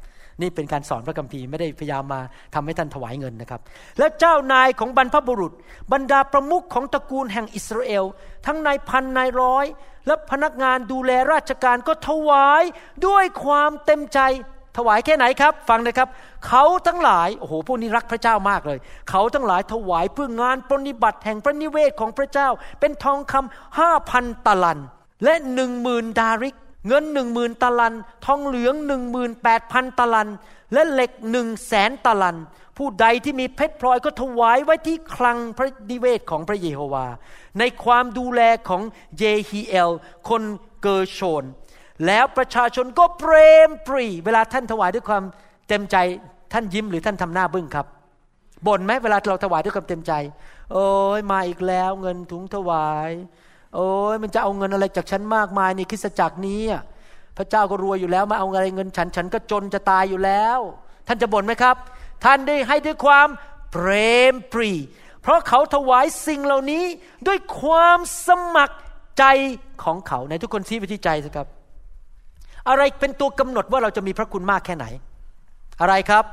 นี่เป็นการสอนพระคัมภีร์ไม่ได้พยายามมาทำให้ท่านถวายเงินนะครับและเจ้านายของบรรพบุรุษบรรดาประมุขของตระกูลแห่งอิสราเอลทั้งนายพันนายร้อยและพนักงานดูแลราชการก็ถวายด้วยความเต็มใจถวายแค่ไหนครับฟังนะครับเขาทั้งหลายโอ้โหพวกนี้รักพระเจ้ามากเลยเขาทั้งหลายถวายเพื่องานปรนนิบัติแห่งพระนิเวศของพระเจ้าเป็นทองคำ ห้าพัน ตะลันและ หนึ่งหมื่น ดาริกเงิน หนึ่งหมื่น ตะลันทองเหลือง หนึ่งหมื่นแปดพัน ตะลันและเหล็ก หนึ่งแสน ตะลันผู้ใดที่มีเพชรพลอยก็ถวายไว้ที่คลังพระนิเวศของพระเยโฮวาในความดูแลของเยฮีเอลคนเกอร์โชนแล้วประชาชนก็เปรมปรีเวลาท่านถวายด้วยความเต็มใจท่านยิ้มหรือท่านทำหน้าบึ้งครับบ่นไหมเวลาเราถวายด้วยความเต็มใจโอ้ยมาอีกแล้วเงินถุงถวายโอ้ยมันจะเอาเงินอะไรจากฉันมากมายนี่คริสตจักรนี้พระเจ้าก็รวยอยู่แล้วมาเอาอะไรเงินฉันฉันก็จนจะตายอยู่แล้วท่านจะบ่นไหมครับท่านได้ให้ด้วยความเปรมปรีเพราะเขาถวายสิ่งเหล่านี้ด้วยความสมัคร ใจของเขาในทุกคนชี้ไปที่ใจสิครับอะไรเป็นตัวกำหนดว่าเราจะมีพระคุณมากแค่ไหนอะไรครับ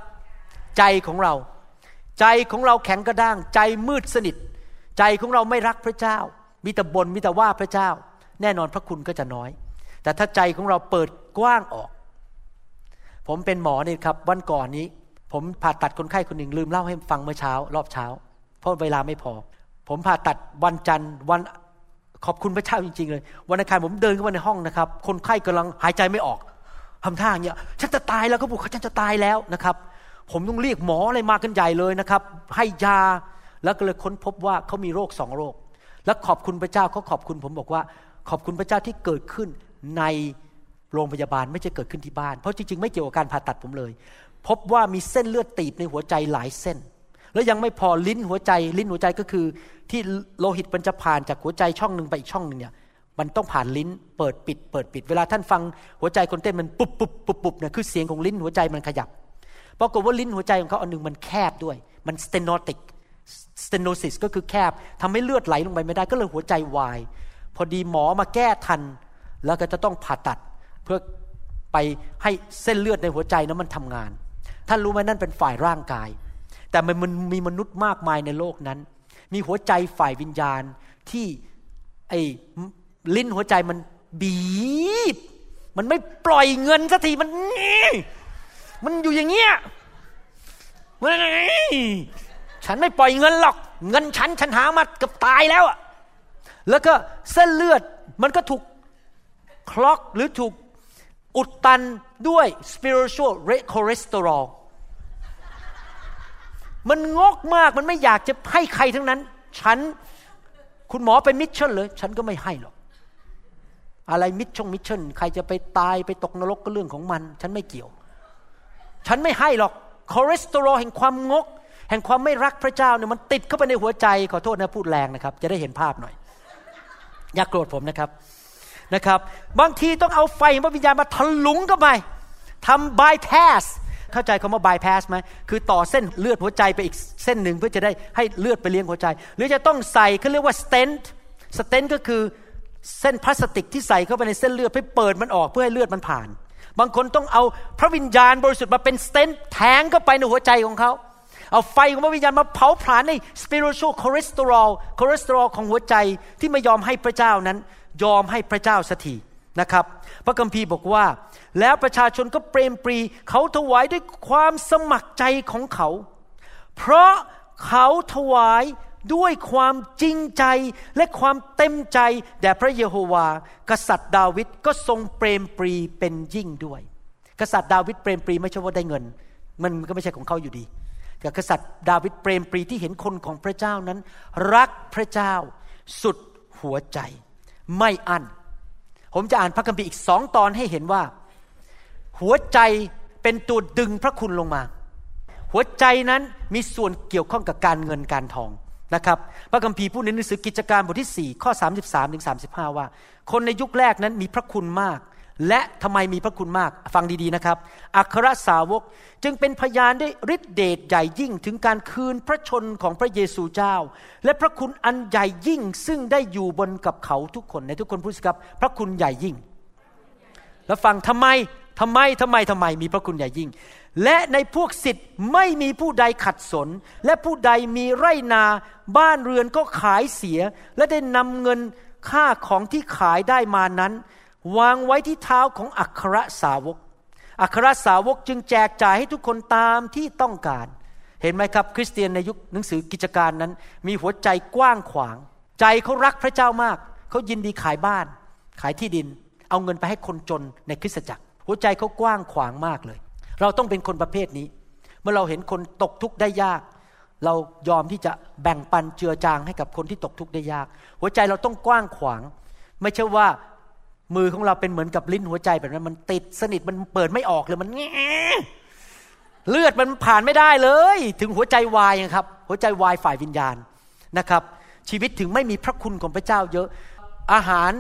ใจของเราใจของเราแข็งกระด้างใจมืดสนิทใจของเราไม่รักพระเจ้ามีแต่บ่นมีแต่ว่าพระเจ้าแน่นอนพระคุณก็จะน้อยแต่ถ้าใจของเราเปิดกว้างออกผมเป็นหมอนี่ครับวันก่อนนี้ผมผ่าตัดคนไข้คนหนึ่งลืมเล่าให้ฟังเมื่อเช้ารอบเช้าเพราะเวลาไม่พอผมผ่าตัดวันจันทร์วันขอบคุณพระเจ้าจริงๆเลยวันอังคารผมเดินเข้ามาในห้องนะครับคนไข้กำลังหายใจไม่ออกทำท่าอย่างเงี้ยฉันจะตายแล้วเขาบอกเขาฉันจะตายแล้วนะครับผมต้องเรียกหมออะไรมากันใหญ่เลยนะครับให้ยาแล้วก็เลยค้นพบว่าเขามีโรคสองโรคแล้วขอบคุณพระเจ้าเขาขอบคุณผมบอกว่าขอบคุณพระเจ้าที่เกิดขึ้นในโรงพยาบาลไม่ใช่เกิดขึ้นที่บ้านเพราะจริงๆไม่เกี่ยวกับการผ่าตัดผมเลยพบว่ามีเส้นเลือดตีบในหัวใจหลายเส้นแล้วยังไม่พอลิ้นหัวใจลิ้นหัวใจก็คือที่โลหิตมันจะผ่านจากหัวใจช่องนึงไปอีกช่องนึงเนี่ยมันต้องผ่านลิ้นเปิดปิดเปิดปิดเวลาท่านฟังหัวใจคนเต้นมันปุ๊บปุ๊บปุ๊บปุ๊บเนี่ยคือเสียงของลิ้นหัวใจมันขยับปรากฏว่าลิ้นหัวใจของเขาอันนึงมันแคบด้วยมันสเตโนติกสเตโนซิสก็คือแคบทำให้เลือดไหลลงไปไม่ได้ก็เลยหัวใจวายพอดีหมอมาแก้ทันแล้วก็จะต้องผ่าตัดเพื่อไปให้เส้นเลือดในหัวใจนั้นมันทำงานท่านรู้ไหมนั่นเป็นฝ่ายร่างกายแต่มันมีมนุษย์มากมายในโลกนั้นมีหัวใจฝ่ายวิญญาณที่ไอ้ลิ้นหัวใจมันบีบมันไม่ปล่อยเงินสักทีมันมันอยู่อย่างเงี้ยฉันไม่ปล่อยเงินหรอกเงินฉันฉันหามาเกือบตายแล้วอ่ะแล้วก็เส้นเลือดมันก็ถูกคล็อกหรือถูกอุดตันด้วย spiritual cholesterol มันงกมากมันไม่อยากจะให้ใครทั้งนั้นฉันคุณหมอไปมิชชั่นเลยฉันก็ไม่ให้หรอกอะไรมิชชั่นมิชชั่นใครจะไปตายไปตกนรกก็เรื่องของมันฉันไม่เกี่ยวฉันไม่ให้หรอกคอเลสเตอรอลแห่งความงกแห่งความไม่รักพระเจ้าเนี่ยมันติดเข้าไปในหัวใจขอโทษนะพูดแรงนะครับจะได้เห็นภาพหน่อยอย่าโกรธผมนะครับนะครับบางทีต้องเอาไฟของพระวิญญาณมาทะลุงเข้าไปทำบายพาสเข้าใจคำว่าบายพาสไหมคือต่อเส้นเลือดหัวใจไปอีกเส้นหนึ่งเพื่อจะได้ให้เลือดไปเลี้ยงหัวใจหรือจะต้องใส่เขาเรียกว่าสเตนท์สเตนท์ก็คือเส้นพลาสติกที่ใส่เข้าไปในเส้นเลือดเพื่อเปิดมันออกเพื่อให้เลือดมันผ่านบางคนต้องเอาพระวิญญาณบริสุทธิ์มาเป็นสเตนท์แทงเข้าไปในหัวใจของเขาเอาไฟของพระวิญญาณมาเผาผลาญใน spiritual cholesterol cholesterol ของหัวใจที่ไม่ยอมให้พระเจ้านั้นยอมให้พระเจ้าสักทีนะครับพระคัมภีร์บอกว่าแล้วประชาชนก็เปรมปรีเขาถวายด้วยความสมัครใจของเขาเพราะเขาถวายด้วยความจริงใจและความเต็มใจแด่พระเยโฮวาห์กษัตริย์ดาวิดก็ทรงเปรมปรีเป็นยิ่งด้วยกษัตริย์ดาวิดเปรมปรีไม่ใช่ว่าได้เงินมันก็ไม่ใช่ของเขาอยู่ดีแต่กษัตริย์ดาวิดเปรมปรีที่เห็นคนของพระเจ้านั้นรักพระเจ้าสุดหัวใจไม่อั้นผมจะอ่านพระคัมภีร์อีกสองตอนให้เห็นว่าหัวใจเป็นตัวดึงพระคุณลงมาหัวใจนั้นมีส่วนเกี่ยวข้องกับการเงินการทองนะครับพระคัมภีร์พูดในหนังสือกิจการบทที่สี่ข้อสามสิบสามถึงสามสิบห้าว่าคนในยุคแรกนั้นมีพระคุณมากและทำไมมีพระคุณมากฟังดีๆนะครับอัครสาวกจึงเป็นพยานด้วยฤทธิเดชใหญ่ยิ่งถึงการคืนพระชนของพระเยซูเจ้าและพระคุณอันใหญ่ยิ่งซึ่งได้อยู่บนกับเขาทุกคนในทุกคนพูดสิครับพระคุณใหญ่ยิ่งแล้วฟังทำไมทำไมทำไมทำไมมีพระคุณใหญ่ยิ่งและในพวกศิษย์ไม่มีผู้ใดขัดสนและผู้ใดมีไร่นาบ้านเรือนก็ขายเสียและได้นำเงินค่าของที่ขายได้มานั้นวางไว้ที่เท้าของอัครสาวกอัครสาวกจึงแจกจ่ายให้ทุกคนตามที่ต้องการเห็นไหมครับคริสเตียนในยุคหนังสือกิจการนั้นมีหัวใจกว้างขวางใจเขารักพระเจ้ามากเขายินดีขายบ้านขายที่ดินเอาเงินไปให้คนจนในคริสตจักรหัวใจเขากว้างขวางมากเลยเราต้องเป็นคนประเภทนี้เมื่อเราเห็นคนตกทุกข์ได้ยากเรายอมที่จะแบ่งปันเจือจางให้กับคนที่ตกทุกข์ได้ยากหัวใจเราต้องกว้างขวางไม่ใช่ว่ามือของเราเป็นเหมือนกับลิ้นหัวใจแบบนั้นมันติดสนิทมันเปิดไม่ออกเลยมันเลือดมันผ่านไม่ได้เลยถึงหัวใจวายนะครับหัวใจวายฝ่ายวิญญาณนะครับชีวิตถึงไม่มีพระคุณของพระเจ้าเยอะอาหาร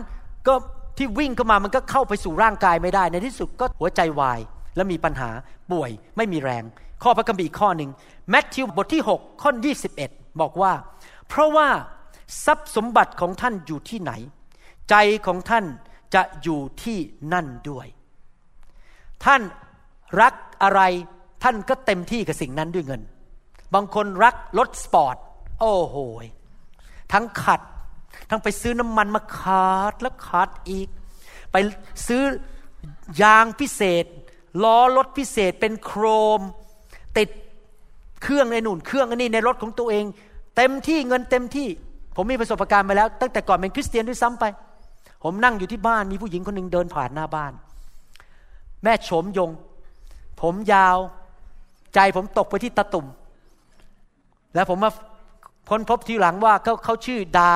ก็ที่วิ่งเข้ามามันก็เข้าไปสู่ร่างกายไม่ได้ในที่สุดก็หัวใจวายและมีปัญหาป่วยไม่มีแรงข้อพระคัมภีร์อีกข้อนึงมัทธิวบทที่หกข้อยี่สิบเอ็ดบอกว่าเพราะว่าทรัพย์สมบัติของท่านอยู่ที่ไหน ใจของท่านจะอยู่ที่นั่นด้วยท่านรักอะไรท่านก็เต็มที่กับสิ่งนั้นด้วยเงินบางคนรักรถสปอร์ตโอ้โหทั้งขัดทั้งไปซื้อน้ำมันมาขัดแล้วขัดอีกไปซื้อยางพิเศษล้อรถพิเศษเป็นโครมติดเครื่องในนู่นเครื่องอันนี้ในรถของตัวเองเต็มที่เงินเต็มที่ผมมีประสบการณ์มาแล้วตั้งแต่ก่อนเป็นคริสเตียนด้วยซ้ำไปผมนั่งอยู่ที่บ้านมีผู้หญิงคนนึงเดินผ่านหน้าบ้านแม่โฉมยงผมยาวใจผมตกไปที่ตะตุ่มแล้วผมมาค้นพบทีหลังว่าเขาเขาชื่อดา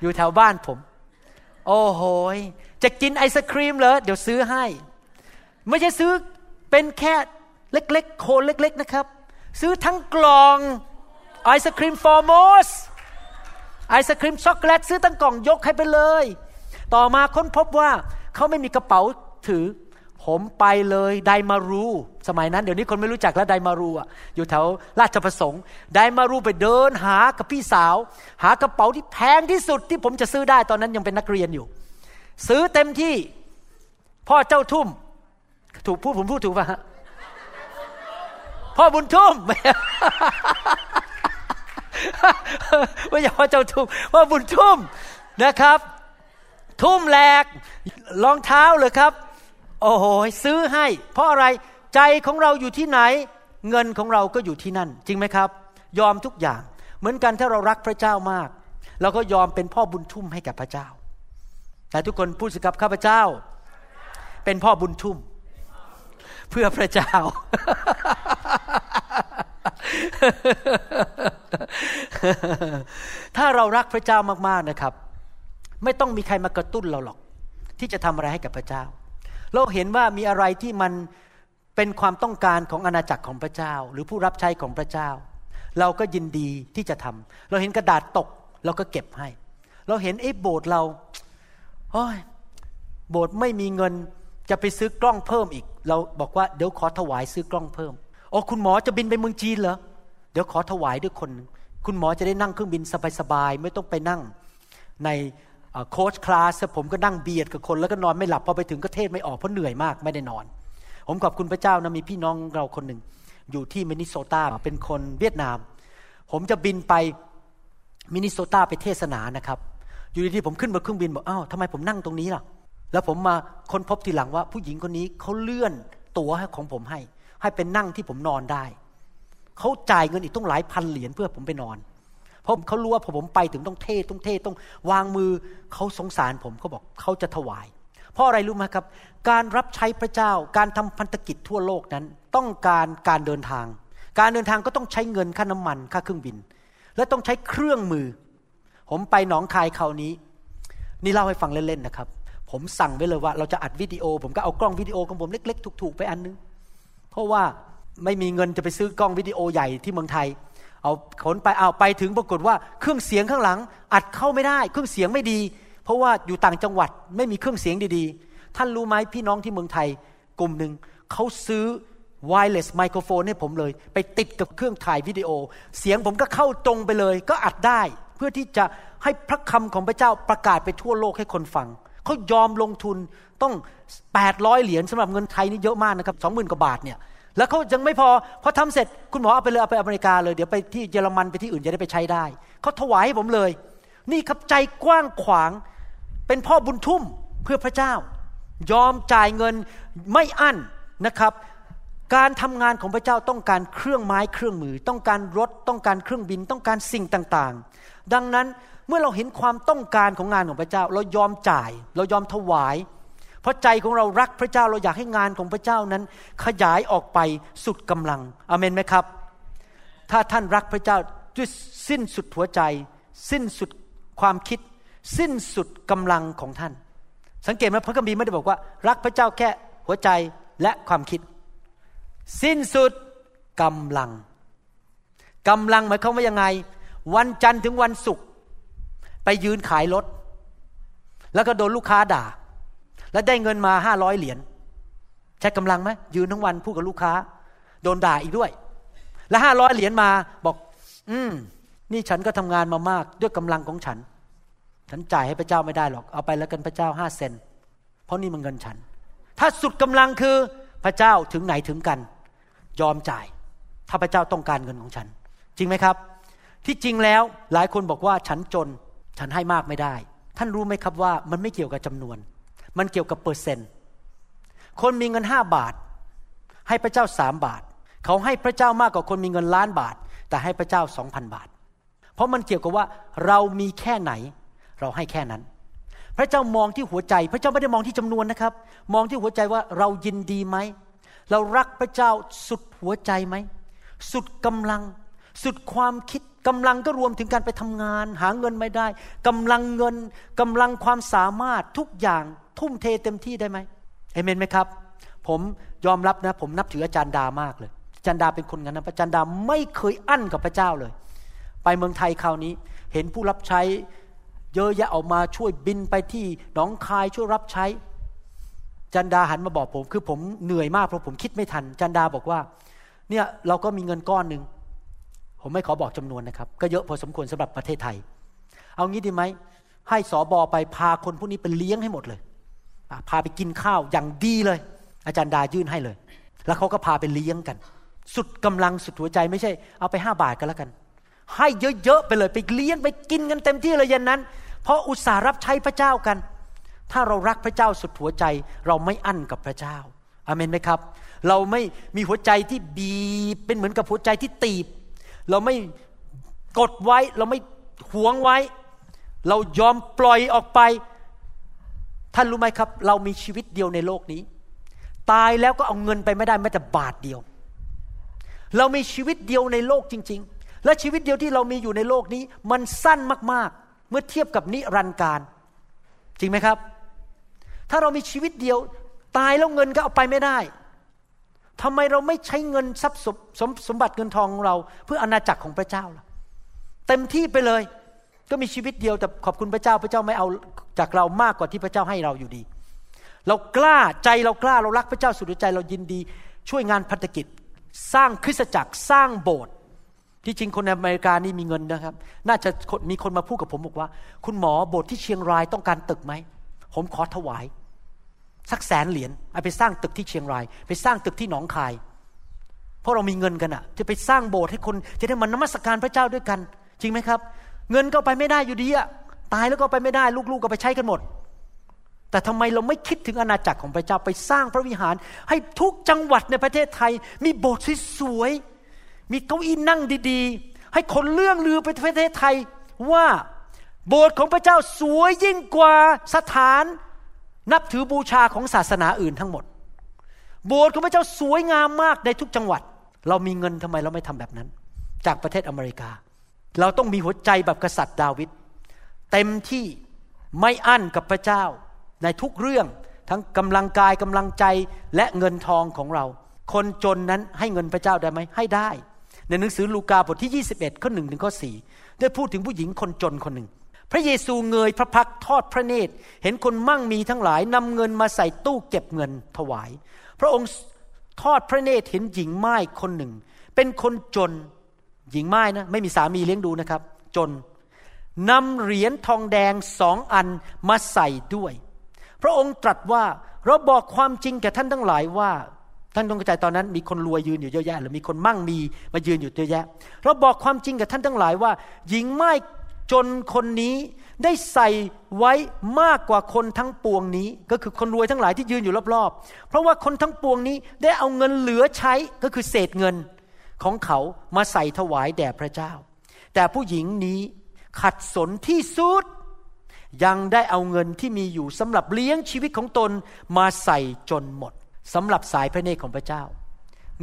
อยู่แถวบ้านผมโอ้โหจะกินไอศครีมเหรอเดี๋ยวซื้อให้ไม่ใช่ซื้อเป็นแค่เล็กๆโคนเล็กๆนะครับซื้อทั้งกล่องไอศครีมฟอร์มอสไอศครีมช็อกโกแลตซื้อตั้งกล่องยกให้ไปเลยต่อมาค้นพบว่าเขาไม่มีกระเป๋าถือผมไปเลยไดมารูสมัยนั้นเดี๋ยวนี้คนไม่รู้จักแล้วไดมารูอ่ะอยู่แถวราชประสงค์ไดมารูไปเดินหากับพี่สาวหากระเป๋าที่แพงที่สุดที่ผมจะซื้อได้ตอนนั้นยังเป็นนักเรียนอยู่ซื้อเต็มที่พ่อเจ้าทุ่มถูกพูดผมพูดถูกป่ะพ่อบุญทุ่ม ไม่ใช่พ่อเจ้าทุ่มพ่อบุญทุ่มนะครับทุ่มแหลกรองเท้าเลยครับโอ้โหซื้อให้เพราะอะไรใจของเราอยู่ที่ไหนเงินของเราก็อยู่ที่นั่นจริงไหมครับยอมทุกอย่างเหมือนกันถ้าเรารักพระเจ้ามากเราก็ยอมเป็นพ่อบุญทุ่มให้กับพระเจ้าแต่ทุกคนพูดสิครับข้าพเจ้าเป็นพ่อบุญทุ่มเพื่อพระเจ้า ถ้าเรารักพระเจ้ามากๆนะครับไม่ต้องมีใครมากระตุ้นเราหรอกที่จะทำอะไรให้กับพระเจ้าเราเห็นว่ามีอะไรที่มันเป็นความต้องการของอาณาจักรของพระเจ้าหรือผู้รับใช้ของพระเจ้าเราก็ยินดีที่จะทำเราเห็นกระดาษตกเราก็เก็บให้เราเห็นไอ้โบสถ์เราโอ้ยโบสถ์ไม่มีเงินจะไปซื้อกล้องเพิ่มอีกเราบอกว่าเดี๋ยวขอถวายซื้อกล้องเพิ่มโอ้คุณหมอจะบินไปเมืองจีนเหรอเดี๋ยวขอถวายด้วยคนคุณหมอจะได้นั่งเครื่องบินสบายๆไม่ต้องไปนั่งในโค้ชคลาสผมก็นั่งเบียดกับคนแล้วก็นอนไม่หลับพอไปถึงก็เทศไม่ออกเพราะเหนื่อยมากไม่ได้นอนผมขอบคุณพระเจ้านะมีพี่น้องเราคนหนึ่งอยู่ที่มินนิโซตาเป็นคนเวียดนามผมจะบินไปมินนิโซตาไปเทศนานะครับอยู่ดีๆผมขึ้นบนเครื่องบินบอกอ้าวทำไมผมนั่งตรงนี้ล่ะแล้วผมมาค้นพบทีหลังว่าผู้หญิงคนนี้เขาเลื่อนตั๋วของผมให้ให้เป็นนั่งที่ผมนอนได้เขาจ่ายเงินอีกต้องหลายพันเหรียญเพื่อผมไปนอนเพราะเขารู้ว่าพอผมไปถึงต้องเทศต้องเทศต้องวางมือเขาสงสารผมเขาบอกเขาจะถวายเพราะอะไรรู้ไหมครับการรับใช้พระเจ้าการทำพันธกิจทั่วโลกนั้นต้องการการเดินทางการเดินทางก็ต้องใช้เงินค่าน้ำมันค่าเครื่องบินและต้องใช้เครื่องมือผมไปหนองคายคราวนี้นี่เล่าให้ฟังเล่นๆนะครับผมสั่งไว้เลยว่าเราจะอัดวิดีโอผมก็เอากล้องวิดีโอของผมเล็กๆถูกๆไปอันนึงเพราะว่าไม่มีเงินจะไปซื้อกล้องวิดีโอใหญ่ที่เมืองไทยเอาขนไปเอาไปถึงปรากฏว่าเครื่องเสียงข้างหลังอัดเข้าไม่ได้เครื่องเสียงไม่ดีเพราะว่าอยู่ต่างจังหวัดไม่มีเครื่องเสียงดีๆท่านรู้ไหมพี่น้องที่เมืองไทยกลุ่มนึงเขาซื้อ wireless microphone ให้ผมเลยไปติดกับเครื่องถ่ายวิดีโอเสียงผมก็เข้าตรงไปเลยก็อัดได้เพื่อที่จะให้พระคำของพระเจ้าประกาศไปทั่วโลกให้คนฟังเขายอมลงทุนต้องแปดร้อยเหรียญสำหรับเงินไทยนี่เยอะมากนะครับ สองหมื่นกว่าบาทเนี่ยแล้วเขายังไม่พอพอทำเสร็จคุณหมอเอาไปเลยเอาไปอเมริกาเลยเดี๋ยวไปที่เยอรมันไปที่อื่นจะได้ไปใช้ได้เขาถวายให้ผมเลยนี่ครับใจกว้างขวางเป็นพ่อบุญทุ่มเพื่อพระเจ้ายอมจ่ายเงินไม่อั้นนะครับการทำงานของพระเจ้าต้องการเครื่องไม้เครื่องมือต้องการรถต้องการเครื่องบินต้องการสิ่งต่างๆดังนั้นเมื่อเราเห็นความต้องการของงานของพระเจ้าเรายอมจ่ายเรายอมถวายเพราะใจของเรารักพระเจ้าเราอยากให้งานของพระเจ้านั้นขยายออกไปสุดกำลังอาเมนไหมครับถ้าท่านรักพระเจ้าด้วยสิ้นสุดหัวใจสิ้นสุดความคิดสิ้นสุดกำลังของท่านสังเกตไหมพระคัมภีร์ไม่ได้บอกว่ารักพระเจ้าแค่หัวใจและความคิดสิ้นสุดกำลังกำลังหมายความว่ายังไงวันจันทร์ถึงวันศุกร์ไปยืนขายรถแล้วก็โดนลูกค้าด่าแล้วได้เงินมาห้าร้อยเหรียญใช้กำลังไหมยืนทั้งวันพูดกับลูกค้าโดนด่าอีกด้วยแล้วห้าร้อยเหรียญมาบอกอืมนี่ฉันก็ทำงานมามากด้วยกำลังของฉัน ฉันจ่ายให้พระเจ้าไม่ได้หรอกเอาไปแล้วกันพระเจ้าห้าเซนเพราะนี่มันเงินฉันถ้าสุดกำลังคือพระเจ้าถึงไหนถึงกันยอมจ่ายถ้าพระเจ้าต้องการเงินของฉันจริงไหมครับที่จริงแล้วหลายคนบอกว่าฉันจนฉันให้มากไม่ได้ท่านรู้ไหมครับว่ามันไม่เกี่ยวกับจำนวนมันเกี่ยวกับเปอร์เซ็นต์คนมีเงินห้าบาทให้พระเจ้าสามบาทเขาให้พระเจ้ามากกว่าคนมีเงินล้านบาทแต่ให้พระเจ้า สองพัน บาทเพราะมันเกี่ยวกับว่าเรามีแค่ไหนเราให้แค่นั้นพระเจ้ามองที่หัวใจพระเจ้าไม่ได้มองที่จำนวนนะครับมองที่หัวใจว่าเรายินดีไหมเรารักพระเจ้าสุดหัวใจไหมสุดกำลังสุดความคิดกำลังก็รวมถึงการไปทำงานหาเงินไม่ได้กำลังเงินกำลังความสามารถทุกอย่างทุ่มเทเต็มที่ได้ไหมเอเมนไหมครับผมยอมรับนะผมนับถืออาจารย์ดามากเลยอาจารย์ดาเป็นคนงั้นนะอาจารย์ดาไม่เคยอั้นกับพระเจ้าเลยไปเมืองไทยคราวนี้เห็นผู้รับใช้เยอะแยะออกมาช่วยบินไปที่หนองคายช่วยรับใช้อาจารย์ดาหันมาบอกผมคือผมเหนื่อยมากเพราะผมคิดไม่ทันอาจารย์ดาบอกว่าเนี่ยเราก็มีเงินก้อนนึงผมไม่ขอบอกจำนวนนะครับก็เยอะพอสมควรสำหรับประเทศไทยเอางี้ดีไหมให้สบไปพาคนพวกนี้ไปเลี้ยงให้หมดเลยพาไปกินข้าวอย่างดีเลยอาจารย์ดายื่นให้เลยแล้วเขาก็พาไปเลี้ยงกันสุดกำลังสุดหัวใจไม่ใช่เอาไปห้าบาทกันแล้วกันให้เยอะๆไปเลยไปเลี้ยงไปกินกันเต็มที่เลยเย็นนั้นเพราะอุตส่าห์รับใช้พระเจ้ากันถ้าเรารักพระเจ้าสุดหัวใจเราไม่อั้นกับพระเจ้าอาเมนไหมครับเราไม่มีหัวใจที่บีบเป็นเหมือนกับหัวใจที่ตีบเราไม่กดไว้เราไม่หวงไว้เรายอมปล่อยออกไปท่านรู้ไหมครับเรามีชีวิตเดียวในโลกนี้ตายแล้วก็เอาเงินไปไม่ได้แม้แต่บาทเดียวเรามีชีวิตเดียวในโลกจริงๆและชีวิตเดียวที่เรามีอยู่ในโลกนี้มันสั้นมากๆเมื่อเทียบกับนิรันดร์การจริงไหมครับถ้าเรามีชีวิตเดียวตายแล้วเงินก็เอาไปไม่ได้ทำไมเราไม่ใช้เงินทรัพย์สมบัติเงินทองของเราเพื่ออาณาจักรของพระเจ้าล่ะเต็มที่ไปเลยก็มีชีวิตเดียวแต่ขอบคุณพระเจ้าพระเจ้าไม่เอาจากเรามากกว่าที่พระเจ้าให้เราอยู่ดีเรากล้าใจเรากล้าเรารักพระเจ้าสุดใจเรายินดีช่วยงานพันธกิจสร้างคริสตจักรสร้างโบสถ์ที่จริงคนในอเมริกานี่มีเงินนะครับน่าจะมีคนมาพูดกับผมบอกว่าคุณหมอโบสถ์ที่เชียงรายต้องการตึกไหมผมขอถวายสักแสนเหรียญเอาไปสร้างตึกที่เชียงรายไปสร้างตึกที่หนองคายเพราะเรามีเงินกันอะจะไปสร้างโบสถ์ให้คนจะได้มานมัสการพระเจ้าด้วยกันจริงไหมครับเงินก็ไปไม่ได้อยู่ดีอะตายแล้วก็ไปไม่ได้ลูกๆก็ไปใช้กันหมดแต่ทำไมเราไม่คิดถึงอาณาจักรของพระเจ้าไปสร้างพระวิหารให้ทุกจังหวัดในประเทศไทยมีโบสถ์สวยๆมีเก้าอี้นั่งดีๆให้คนเลื่องลือไปประเทศไทยว่าโบสถ์ของพระเจ้าสวยยิ่งกว่าสถานนับถือบูชาของศาสนาอื่นทั้งหมดโบสถ์ของพระเจ้าสวยงามมากในทุกจังหวัดเรามีเงินทำไมเราไม่ทำแบบนั้นจากประเทศอเมริกาเราต้องมีหัวใจแบบกษัตริย์ดาวิดเต็มที่ไม่อั้นกับพระเจ้าในทุกเรื่องทั้งกำลังกายกำลังใจและเงินทองของเราคนจนนั้นให้เงินพระเจ้าได้ไหมให้ได้ในหนังสือลูกาบทที่ยี่สิบเอ็ดข้อหนึ่งถึงข้อสี่ได้พูดถึงผู้หญิงคนจนคนหนึ่งพระเยซูเงยพระพักทอดพระเนตรเห็นคนมั่งมีทั้งหลายนำเงินมาใส่ตู้เก็บเงินถวายพระองค์ทอดพระเนตรเห็นหญิงม่ายคนหนึ่งเป็นคนจนหญิงม่ายนะไม่มีสามีเลี้ยงดูนะครับจนนำเหรียญทองแดงสองอันมาใส่ด้วยพระองค์ตรัสว่าเราบอกความจริงแก่ท่านทั้งหลายว่าท่านต้องเข้าใจตอนนั้นมีคนรวยยืนอยู่เยอะแยะหรือมีคนมั่งมีมายืนอยู่เยอะแยะเราบอกความจริงแก่ท่านทั้งหลายว่าหญิงม่ายจนคนนี้ได้ใส่ไว้มากกว่าคนทั้งปวงนี้ก็คือคนรวยทั้งหลายที่ยืนอยู่รอบๆเพราะว่าคนทั้งปวงนี้ได้เอาเงินเหลือใช้ก็คือเศษเงินของเขามาใส่ถวายแด่พระเจ้าแต่ผู้หญิงนี้ขัดสนที่สุดยังได้เอาเงินที่มีอยู่สำหรับเลี้ยงชีวิตของตนมาใส่จนหมดสำหรับสายพระเนตรของพระเจ้า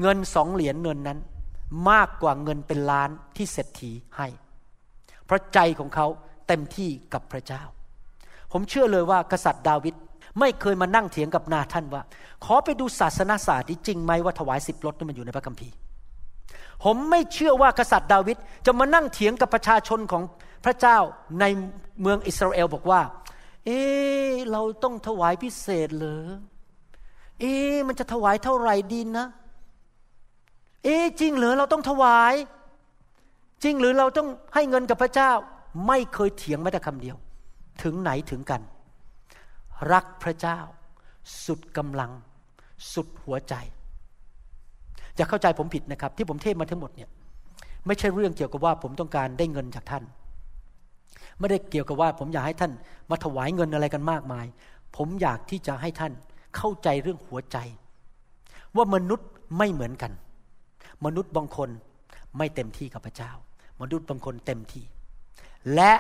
เงินสองเหรียญเงินนั้นมากกว่าเงินเป็นล้านที่เศรษฐีให้เพราะใจของเขาเต็มที่กับพระเจ้าผมเชื่อเลยว่ากษัตริย์ดาวิดไม่เคยมานั่งเถียงกับนาธานว่าขอไปดูศาสนาศาสตร์ที่จริงไหมว่าถวายสิบรถนั้นมันอยู่ในพระคัมภีร์ผมไม่เชื่อว่ากษัตริย์ดาวิดจะมานั่งเถียงกับประชาชนของพระเจ้าในเมืองอิสราเอลบอกว่าเอ๊ะเราต้องถวายพิเศษเหรอเอ๊ะมันจะถวายเท่าไหร่ดีนะเอ๊ะจริงเหรอเราต้องถวายจริงหรือเราต้องให้เงินกับพระเจ้าไม่เคยเถียงแม้แต่คำเดียว ถึงไหนถึงกันรักพระเจ้าสุดกำลังสุดหัวใจอย่าเข้าใจผมผิดนะครับที่ผมเทศมาทั้งหมดเนี่ยไม่ใช่เรื่องเกี่ยวกับว่าผมต้องการได้เงินจากท่านไม่ได้เกี่ยวกับว่าผมอยากให้ท่านมาถวายเงินอะไรกันมากมายผมอยากที่จะให้ท่านเข้าใจเรื่องหัวใจว่ามนุษย์ไม่เหมือนกันมนุษย์บางคนไม่เต็มที่กับพระเจ้ามนุษย์บางคนเต็มที่และ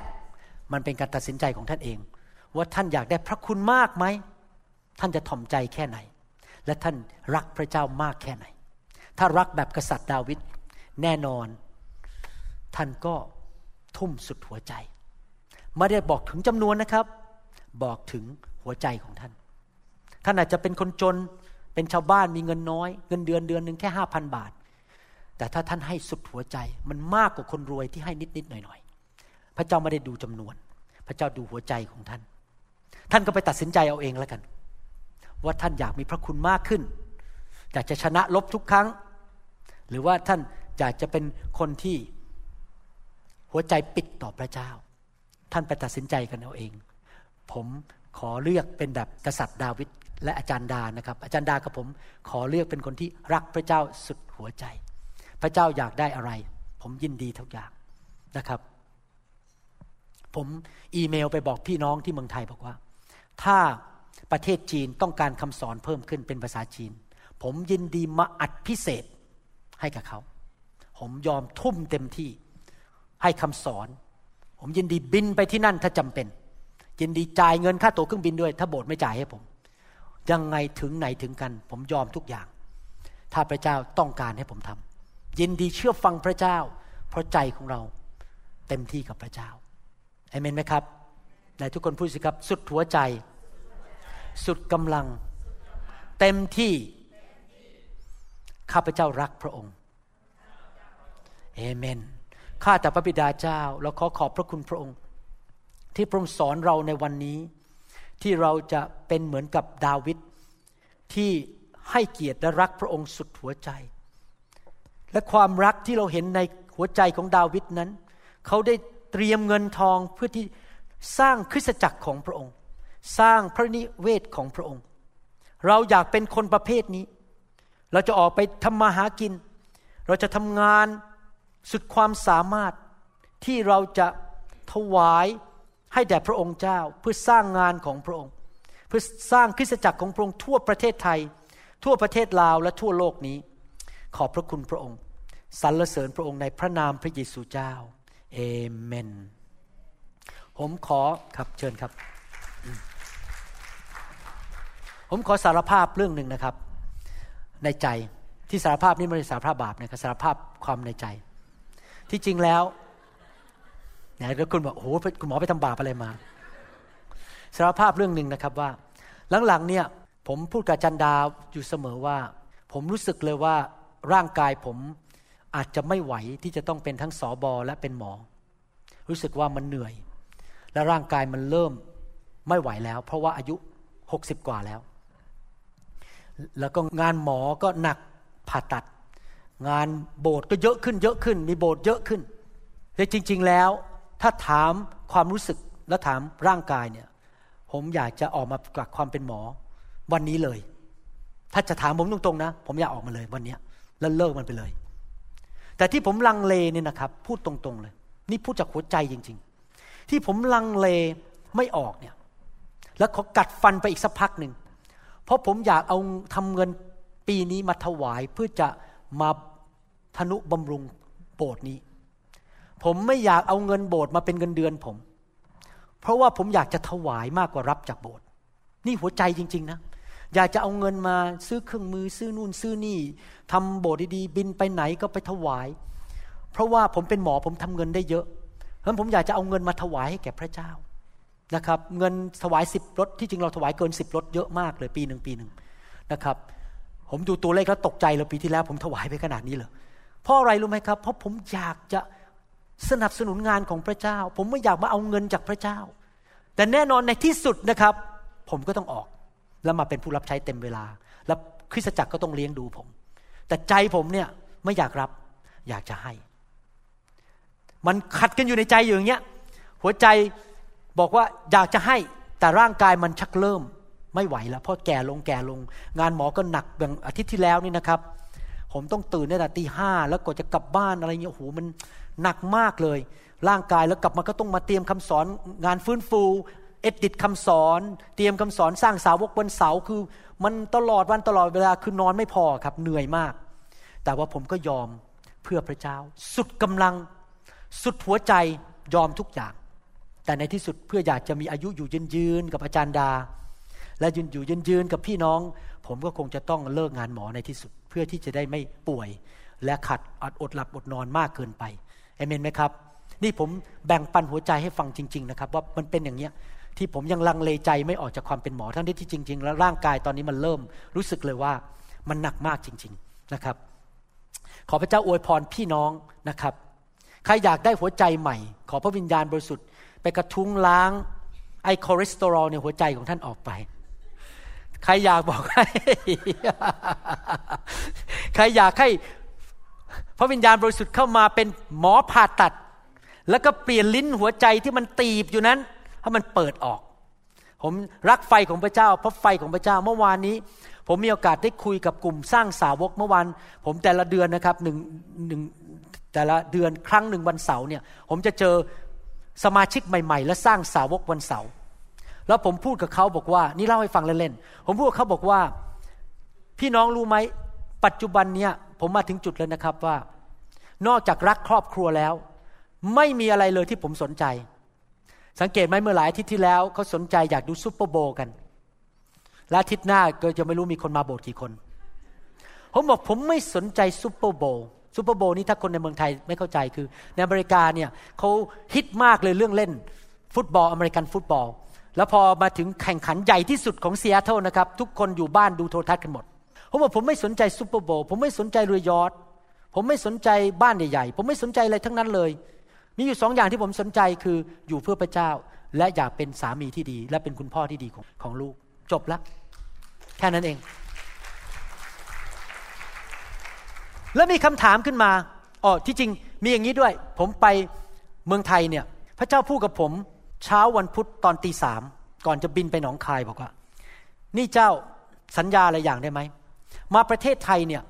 มันเป็นการตัดสินใจของท่านเองว่าท่านอยากได้พระคุณมากไหมท่านจะถ่อมใจแค่ไหนและท่านรักพระเจ้ามากแค่ไหนถ้ารักแบบกษัตริย์ดาวิดแน่นอนท่านก็ทุ่มสุดหัวใจไม่ได้บอกถึงจำนวนนะครับบอกถึงหัวใจของท่านท่านอาจจะเป็นคนจนเป็นชาวบ้านมีเงินน้อยเงินเดือนเดือนนึงแค่ ห้าพัน บาทแต่ถ้าท่านให้สุดหัวใจมันมากกว่าคนรวยที่ให้นิดๆหน่อยๆพระเจ้าไม่ได้ดูจำนวนพระเจ้าดูหัวใจของท่านท่านก็ไปตัดสินใจเอาเองแล้วกันว่าท่านอยากมีพระคุณมากขึ้นอยากจะชนะลบทุกครั้งหรือว่าท่านอยากจะเป็นคนที่หัวใจปิดต่อพระเจ้าท่านไปตัดสินใจกันเอาเองผมขอเลือกเป็นแบบกษัตริย์ดาวิดและอาจารย์ดานะครับอาจารย์ดากับผมขอเลือกเป็นคนที่รักพระเจ้าสุดหัวใจพระเจ้าอยากได้อะไรผมยินดีทุกอย่างนะครับผมอีเมลไปบอกพี่น้องที่เมืองไทยบอกว่าถ้าประเทศจีนต้องการคำสอนเพิ่มขึ้นเป็นภาษาจีนผมยินดีมาอัดพิเศษให้กับเขาผมยอมทุ่มเต็มที่ให้คำสอนผมยินดีบินไปที่นั่นถ้าจำเป็นยินดีจ่ายเงินค่าตั๋วเครื่องบินด้วยถ้าโบสถ์ไม่จ่ายให้ผมยังไงถึงไหนถึงกันผมยอมทุกอย่างถ้าพระเจ้าต้องการให้ผมทำยินดีเชื่อฟังพระเจ้าเพราะใจของเราเต็มที่กับพระเจ้าเอเมนไหมครับไหนทุกคนพูดสิครับสุดหัวใจสุดกำลังเต็มที่ข้าพเจ้ารักพระองค์เอเมนข้าแต่พระบิดาเจ้าเราขอขอบพระคุณพระองค์ที่พระองค์สอนเราในวันนี้ที่เราจะเป็นเหมือนกับดาวิดที่ให้เกียรติและรักพระองค์สุดหัวใจและความรักที่เราเห็นในหัวใจของดาวิดนั้นเขาได้เตรียมเงินทองเพื่อที่สร้างคริสตจักรของพระองค์สร้างพระนิเวศของพระองค์เราอยากเป็นคนประเภทนี้เราจะออกไปทำมาหากินเราจะทำงานสุดความสามารถที่เราจะถวายให้แด่พระองค์เจ้าเพื่อสร้างงานของพระองค์เพื่อสร้างคริสตจักรของพระองค์ทั่วประเทศไทยทั่วประเทศลาวและทั่วโลกนี้ขอบพระคุณพระองค์สรรเสริญพระองค์ในพระนามพระเยซูเจ้าเอเมนผมขอครับเชิญครับผมขอสารภาพเรื่องนึงนะครับในใจที่สารภาพนี้ไม่ใช่สารภาพบาปนะครับสารภาพความในใจที่จริงแล้วไหนแล้วคุณบอกโอ้โหคุณหมอไปทำบาปอะไรมาสารภาพเรื่องนึงนะครับว่าหลังๆเนี่ยผมพูดกับจันดาอยู่เสมอว่าผมรู้สึกเลยว่าร่างกายผมอาจจะไม่ไหวที่จะต้องเป็นทั้งสบและเป็นหมอรู้สึกว่ามันเหนื่อยและร่างกายมันเริ่มไม่ไหวแล้วเพราะว่าอายุหกสิบกว่าแล้วแล้วก็งานหมอก็หนักผ่าตัดงานโบสถ์ก็เยอะขึ้นเยอะขึ้นมีโบสถ์เยอะขึ้นแต่จริงๆแล้วถ้าถามความรู้สึกและถามร่างกายเนี่ยผมอยากจะออกมาจากความเป็นหมอวันนี้เลยถ้าจะถามผมตรงๆนะผมอยากออกมาเลยวันนี้แล้วเลิกมันไปเลยแต่ที่ผมลังเลเนี่ยนะครับพูดตรงๆเลยนี่พูดจากหัวใจจริงๆที่ผมลังเลไม่ออกเนี่ยแล้วขอกัดฟันไปอีกสักพักนึงเพราะผมอยากเอาทำเงินปีนี้มาถวายเพื่อจะมาทนุบำรุงโบสถ์นี้ผมไม่อยากเอาเงินโบสถ์มาเป็นเงินเดือนผมเพราะว่าผมอยากจะถวายมากกว่ารับจากโบสถ์นี่หัวใจจริงๆนะอยากจะเอาเงินมาซื้อเครื่องมือซื้อนู่นซื้อนี่ทำโบสถ์ดีๆบินไปไหนก็ไปถวายเพราะว่าผมเป็นหมอผมทำเงินได้เยอะเพราะฉะนั้นผมอยากจะเอาเงินมาถวายให้แก่พระเจ้านะครับเงินถวายสิบรถที่จริงเราถวายเกินสิบรถเยอะมากเลยปีนึงปีนึงนะครับผมดูตัวเลขแล้วตกใจเลยปีที่แล้วผมถวายไปขนาดนี้เลยเพราะอะไรรู้ไหมครับเพราะผมอยากจะสนับสนุนงานของพระเจ้าผมไม่อยากมาเอาเงินจากพระเจ้าแต่แน่นอนในที่สุดนะครับผมก็ต้องออกแล้วมาเป็นผู้รับใช้เต็มเวลาแล้วคริสตจักรก็ต้องเลี้ยงดูผมแต่ใจผมเนี่ยไม่อยากรับอยากจะให้มันขัดกันอยู่ในใจอยู่อย่างเงี้ยหัวใจ บอกว่าอยากจะให้แต่ร่างกายมันชักเริ่มไม่ไหวแล้วเพราะแก่ลงแก่ลงงานหมอก็หนักอย่างอาทิตย์ที่แล้วนี่นะครับผมต้องตื่นตั้งแต่ตีห้าแล้วก็จะกลับบ้านอะไรเงี้ยโอ้โหมันหนักมากเลยร่างกายแล้วกลับมาก็ต้องมาเตรียมคำสอนงานฟื้นฟูเอ็ดดิตคำสอนเตรียมคำสอนสร้างสาวกวันเสาร์คือมันตลอดวันตลอดเวลาคือนอนไม่พอครับเหนื่อยมากแต่ว่าผมก็ยอมเพื่อพระเจ้าสุดกำลังสุดหัวใจยอมทุกอย่างแต่ในที่สุดเพื่ออยากจะมีอายุอยู่ยืนๆกับอาจารย์ดาและยืนอยู่ยืนๆกับพี่น้องผมก็คงจะต้องเลิกงานหมอในที่สุดเพื่อที่จะได้ไม่ป่วยและขัดอดหลับอดนอนมากเกินไปเอเมนไหมครับนี่ผมแบ่งปันหัวใจให้ฟังจริงๆนะครับว่ามันเป็นอย่างเนี้ยที่ผมยังลังเลใจไม่ออกจากความเป็นหมอทั้งที่ที่จริงๆแล้วร่างกายตอนนี้มันเริ่มรู้สึกเลยว่ามันหนักมากจริงๆนะครับขอพระเจ้าอวยพรพี่น้องนะครับใครอยากได้หัวใจใหม่ขอพระวิญญาณบริสุทธิ์ไปกระทุ้งล้างไอ้คอเลสเตอรอลในหัวใจของท่านออกไปใครอยากบอกให้ใครอยากให้พระวิญญาณบริสุทธิ์เข้ามาเป็นหมอผ่าตัดแล้วก็เปลี่ยนลิ้นหัวใจที่มันตีบอยู่นั้นให้มันเปิดออกผมรักไฟของพระเจ้าเพราะไฟของพระเจ้าเมื่อวานนี้ผมมีโอกาสได้คุยกับกลุ่มสร้างสาวกเมื่อวานผมแต่ละเดือนนะครับหนึ่งหนึ่งแต่ละเดือนครั้งหนึ่งวันเสาร์เนี่ยผมจะเจอสมาชิกใหม่ๆและสร้างสาวกวันเสาร์แล้วผมพูดกับเขาบอกว่านี่เล่าให้ฟังเล่นๆผมพูดกับเขาบอกว่าพี่น้องรู้ไหมปัจจุบันเนี้ยผมมาถึงจุดแล้วนะครับว่านอกจากรักครอบครัวแล้วไม่มีอะไรเลยที่ผมสนใจสังเกตไหมเมื่อหลายอาทิตย์ที่แล้วเขาสนใจอยากดูซุปเปอร์โบว์กันและอาทิตย์หน้าก็จะไม่รู้มีคนมาโบสถ์กี่คนผมบอกผมไม่สนใจซุปเปอร์โบว์ซุปเปอร์โบว์นี่ถ้าคนในเมืองไทยไม่เข้าใจคือในอเมริกาเนี่ยเขาฮิตมากเลยเรื่องเล่นฟุตบอลอเมริกันฟุตบอลแล้วพอมาถึงแข่งขันใหญ่ที่สุดของซีแอตเทิลนะครับทุกคนอยู่บ้านดูโทรทัศน์กันหมดผมบอกผมไม่สนใจซุปเปอร์โบว์ผมไม่สนใจเรือยอทผมไม่สนใจบ้านใหญ่ๆผมไม่สนใจอะไรทั้งนั้นเลยมีอยู่สองอย่างที่ผมสนใจคืออยู่เพื่อพระเจ้าและอยากเป็นสามีที่ดีและเป็นคุณพ่อที่ดีของของลูกจบละแค่นั้นเองแล้วมีคำถามขึ้นมาอ๋อที่จริงมีอย่างนี้ด้วยผมไปเมืองไทยเนี่ยพระเจ้าพูดกับผมเช้าวันพุธตอนตีสามก่อนจะบินไปหนองคายบอกว่านี่เจ้าสัญญาอะไรอย่างได้ไหมมาประเทศไทยเนี่ย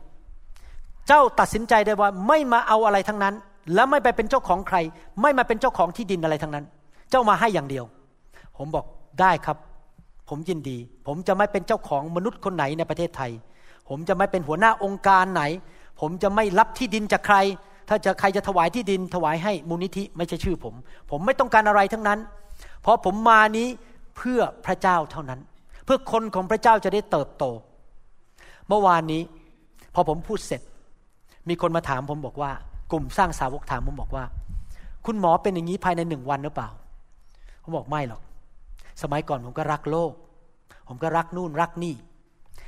เจ้าตัดสินใจได้ว่าไม่มาเอาอะไรทั้งนั้นแล้วไม่ไปเป็นเจ้าของใครไม่มาเป็นเจ้าของที่ดินอะไรทั้งนั้นเจ้ามาให้อย่างเดียวผมบอกได้ครับผมยินดีผมจะไม่เป็นเจ้าของมนุษย์คนไหนในประเทศไทยผมจะไม่เป็นหัวหน้าองค์การไหนผมจะไม่รับที่ดินจากใครถ้าจะใครจะถวายที่ดินถวายให้มูลนิธิไม่ใช่ชื่อผมผมไม่ต้องการอะไรทั้งนั้นเพราะผมมานี้เพื่อพระเจ้าเท่านั้นเพื่อคนของพระเจ้าจะได้เติบโตเมื่อวานนี้พอผมพูดเสร็จมีคนมาถามผมบอกว่ากลุ่มสร้างสาวกถามผมบอกว่าคุณหมอเป็นอย่างนี้ภายในหนึ่งวันหรือเปล่าผมบอกไม่หรอกสมัยก่อนผมก็รักโลกผมก็รักนู่นรักนี่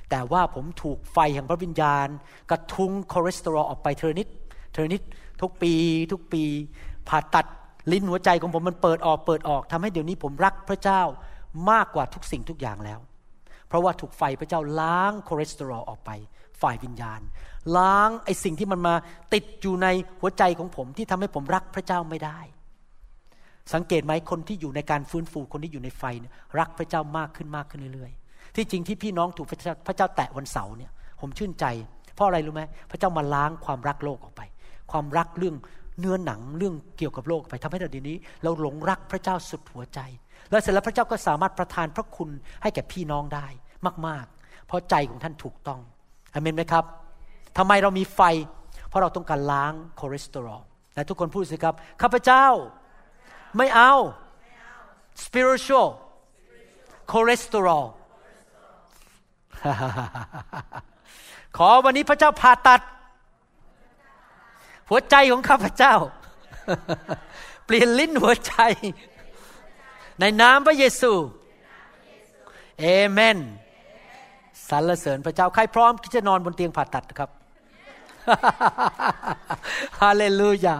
แต่ว่าผมถูกไฟแห่งพระวิญญาณกระทุ้งคอเลสเตอรอลออกไปเทอร์นิดเทอร์นิดทุกปีทุกปีผ่าตัดลิ้นหัวใจของผมมันเปิดออกเปิดออกทำให้เดี๋ยวนี้ผมรักพระเจ้ามากกว่าทุกสิ่งทุกอย่างแล้วเพราะว่าถูกไฟพระเจ้าล้างคอเลสเตอรอลออกไปฝ่ายวิญญาณล้างไอ้สิ่งที่มันมาติดอยู่ในหัวใจของผมที่ทำให้ผมรักพระเจ้าไม่ได้สังเกตไหมคนที่อยู่ในการฟื้นฟูคนที่อยู่ในไฟรักพระเจ้ามากขึ้นมากขึ้นเรื่อยๆที่จริงที่พี่น้องถูกพระเจ้าพระเจ้าแตะวันเสาร์เนี่ยผมชื่นใจเพราะอะไรรู้ไหมพระเจ้ามาล้างความรักโลกออกไปความรักเรื่องเนื้อหนังเรื่องเกี่ยวกับโลกไปทำให้เราเดี๋ยวนี้เราหลงรักพระเจ้าสุดหัวใจและเสร็จแล้วพระเจ้าก็สามารถประทานพระคุณให้แก่พี่น้องได้มากๆเพราะใจของท่านถูกต้องอาเมนไหมครับทำไมเรามีไฟเพราะเราต้องการล้างคอเลสเตอรอลและทุกคนพูดสิครับข้าพเจ้าไม่เอา spiritual cholesterol ขอวันนี้พระเจ้าผ่าตัดหัวใจของข้าพเจ้าเปลี่ยนลิ้นหัวใจในนามพระเยซูเอเมนสรรเสริญพระเจ้าใครพร้อมที่จะนอนบนเตียงผ่าตัดครับฮาเลลูยา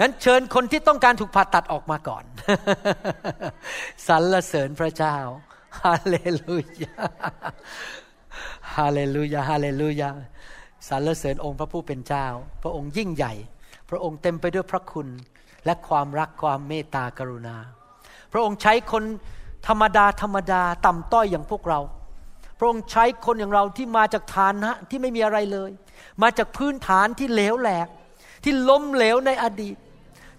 งั้นเชิญคนที่ต้องการถูกผ่าตัดออกมาก่อนสรรเสริญพระเจ้าฮาเลลูยาฮาเลลูยาฮาเลลูยาสรรเสริญองค์พระผู้เป็นเจ้าพระองค์ยิ่งใหญ่พระองค์เต็มไปด้วยพระคุณและความรักความเมตตากรุณา พระองค์ใช้คนธรรมดาธรรมดาต่ำต้อยอย่างพวกเราพระองค์ใช้คนอย่างเราที่มาจากฐานะที่ไม่มีอะไรเลยมาจากพื้นฐานที่เหลวแหลกที่ล้มเหลวในอดีต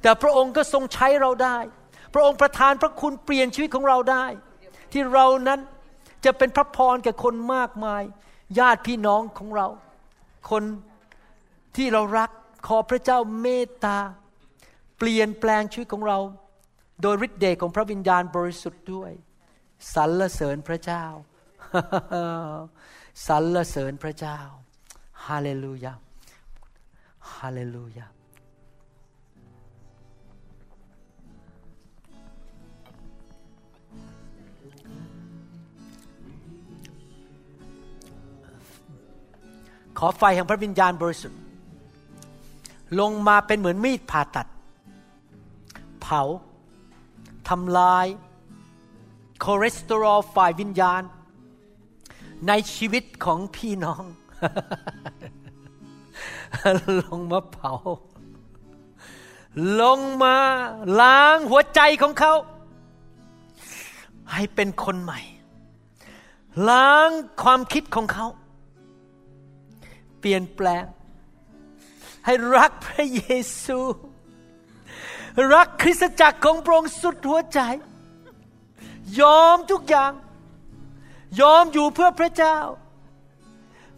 แต่พระองค์ก็ทรงใช้เราได้พระองค์ประทานพระคุณเปลี่ยนชีวิตของเราได้ที่เรานั้นจะเป็นพระพรแก่คนมากมายญาติพี่น้องของเราคนที่เรารักขอพระเจ้าเมตตาเปลี่ยนแปลงชีวิตของเราโดยฤทธิ์เดชของพระวิญญาณบริสุทธิ์ด้วยสรรเสริญพระเจ้า สรรเสริญพระเจ้าฮาเลลูยาฮาเลลูยาขอไฟแห่งพระวิญญาณบริสุทธิ์ลงมาเป็นเหมือนมีดผ่าตัดเผาทำลายคอเลสเตอรอลฝ่ายวิญญาณในชีวิตของพี่น้อง ลงมาเผาลงมาล้างหัวใจของเขาให้เป็นคนใหม่ล้างความคิดของเขาเปลี่ยนแปลงให้รักพระเยซูรักคริสตจักรของพระองค์สุดหัวใจยอมทุกอย่างยอมอยู่เพื่อพระเจ้า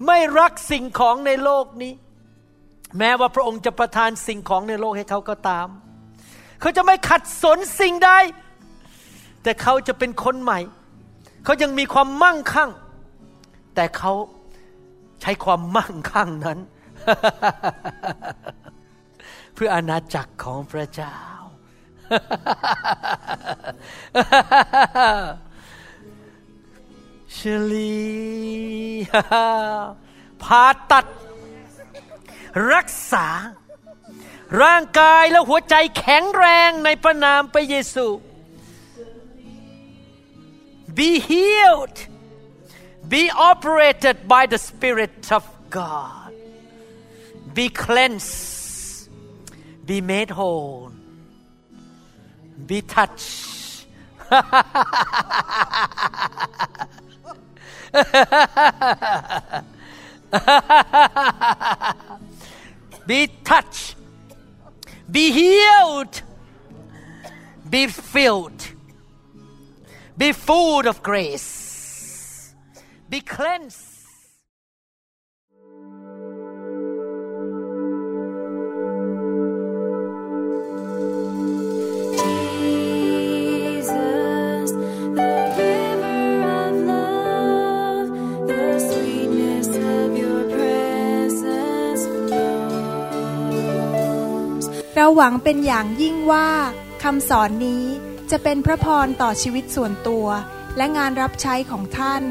ไม่รักสิ่งของในโลกนี้แม้ว่าพระองค์จะประทานสิ่งของในโลกให้เขาก็ตามเขาจะไม่ขัดสนสิ่งใดแต่เขาจะเป็นคนใหม่เขายังมีความมั่งคั่งแต่เขาใช้ความมั่งคั่งนั้น เพื่ออาณาจักรของพระเจ้า เชลีผ่าตัดรักษาร่างกายและหัวใจแข็งแรงในพระนามพระเยซู Be healed Be operated by the Spirit of God Be cleansed Be made whole. Be touched. Be touched. Be healed. Be filled. Be full of grace. Be cleansed.เราหวังเป็นอย่างยิ่งว่าคำสอนนี้จะเป็นพระพรต่อชีวิตส่วนตัวและงานรับใช้ของท่าน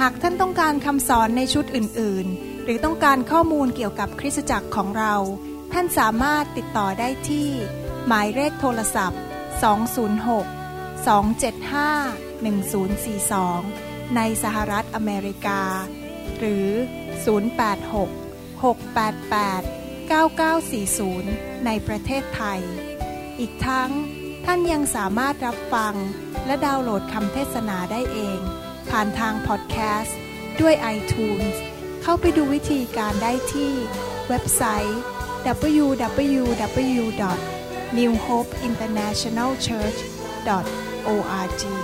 หากท่านต้องการคำสอนในชุดอื่นๆหรือต้องการข้อมูลเกี่ยวกับคริสตจักรของเราท่านสามารถติดต่อได้ที่หมายเลขโทรศัพท์สอง ศูนย์ หก สอง เจ็ด ห้า หนึ่ง ศูนย์ สี่ สองในสหรัฐอเมริกาหรือศูนย์ แปด หก หก แปด แปด เก้า เก้า สี่ ศูนย์ในประเทศไทยอีกทั้งท่านยังสามารถรับฟังและดาวน์โหลดคำเทศนาได้เองผ่านทางพอดแคสต์ด้วย iTunes เข้าไปดูวิธีการได้ที่เว็บไซต์ ดับเบิลยู ดับเบิลยู ดับเบิลยู ดอท นิว โฮป อินเตอร์เนชันแนล เชิร์ช ดอท โอ อาร์ จี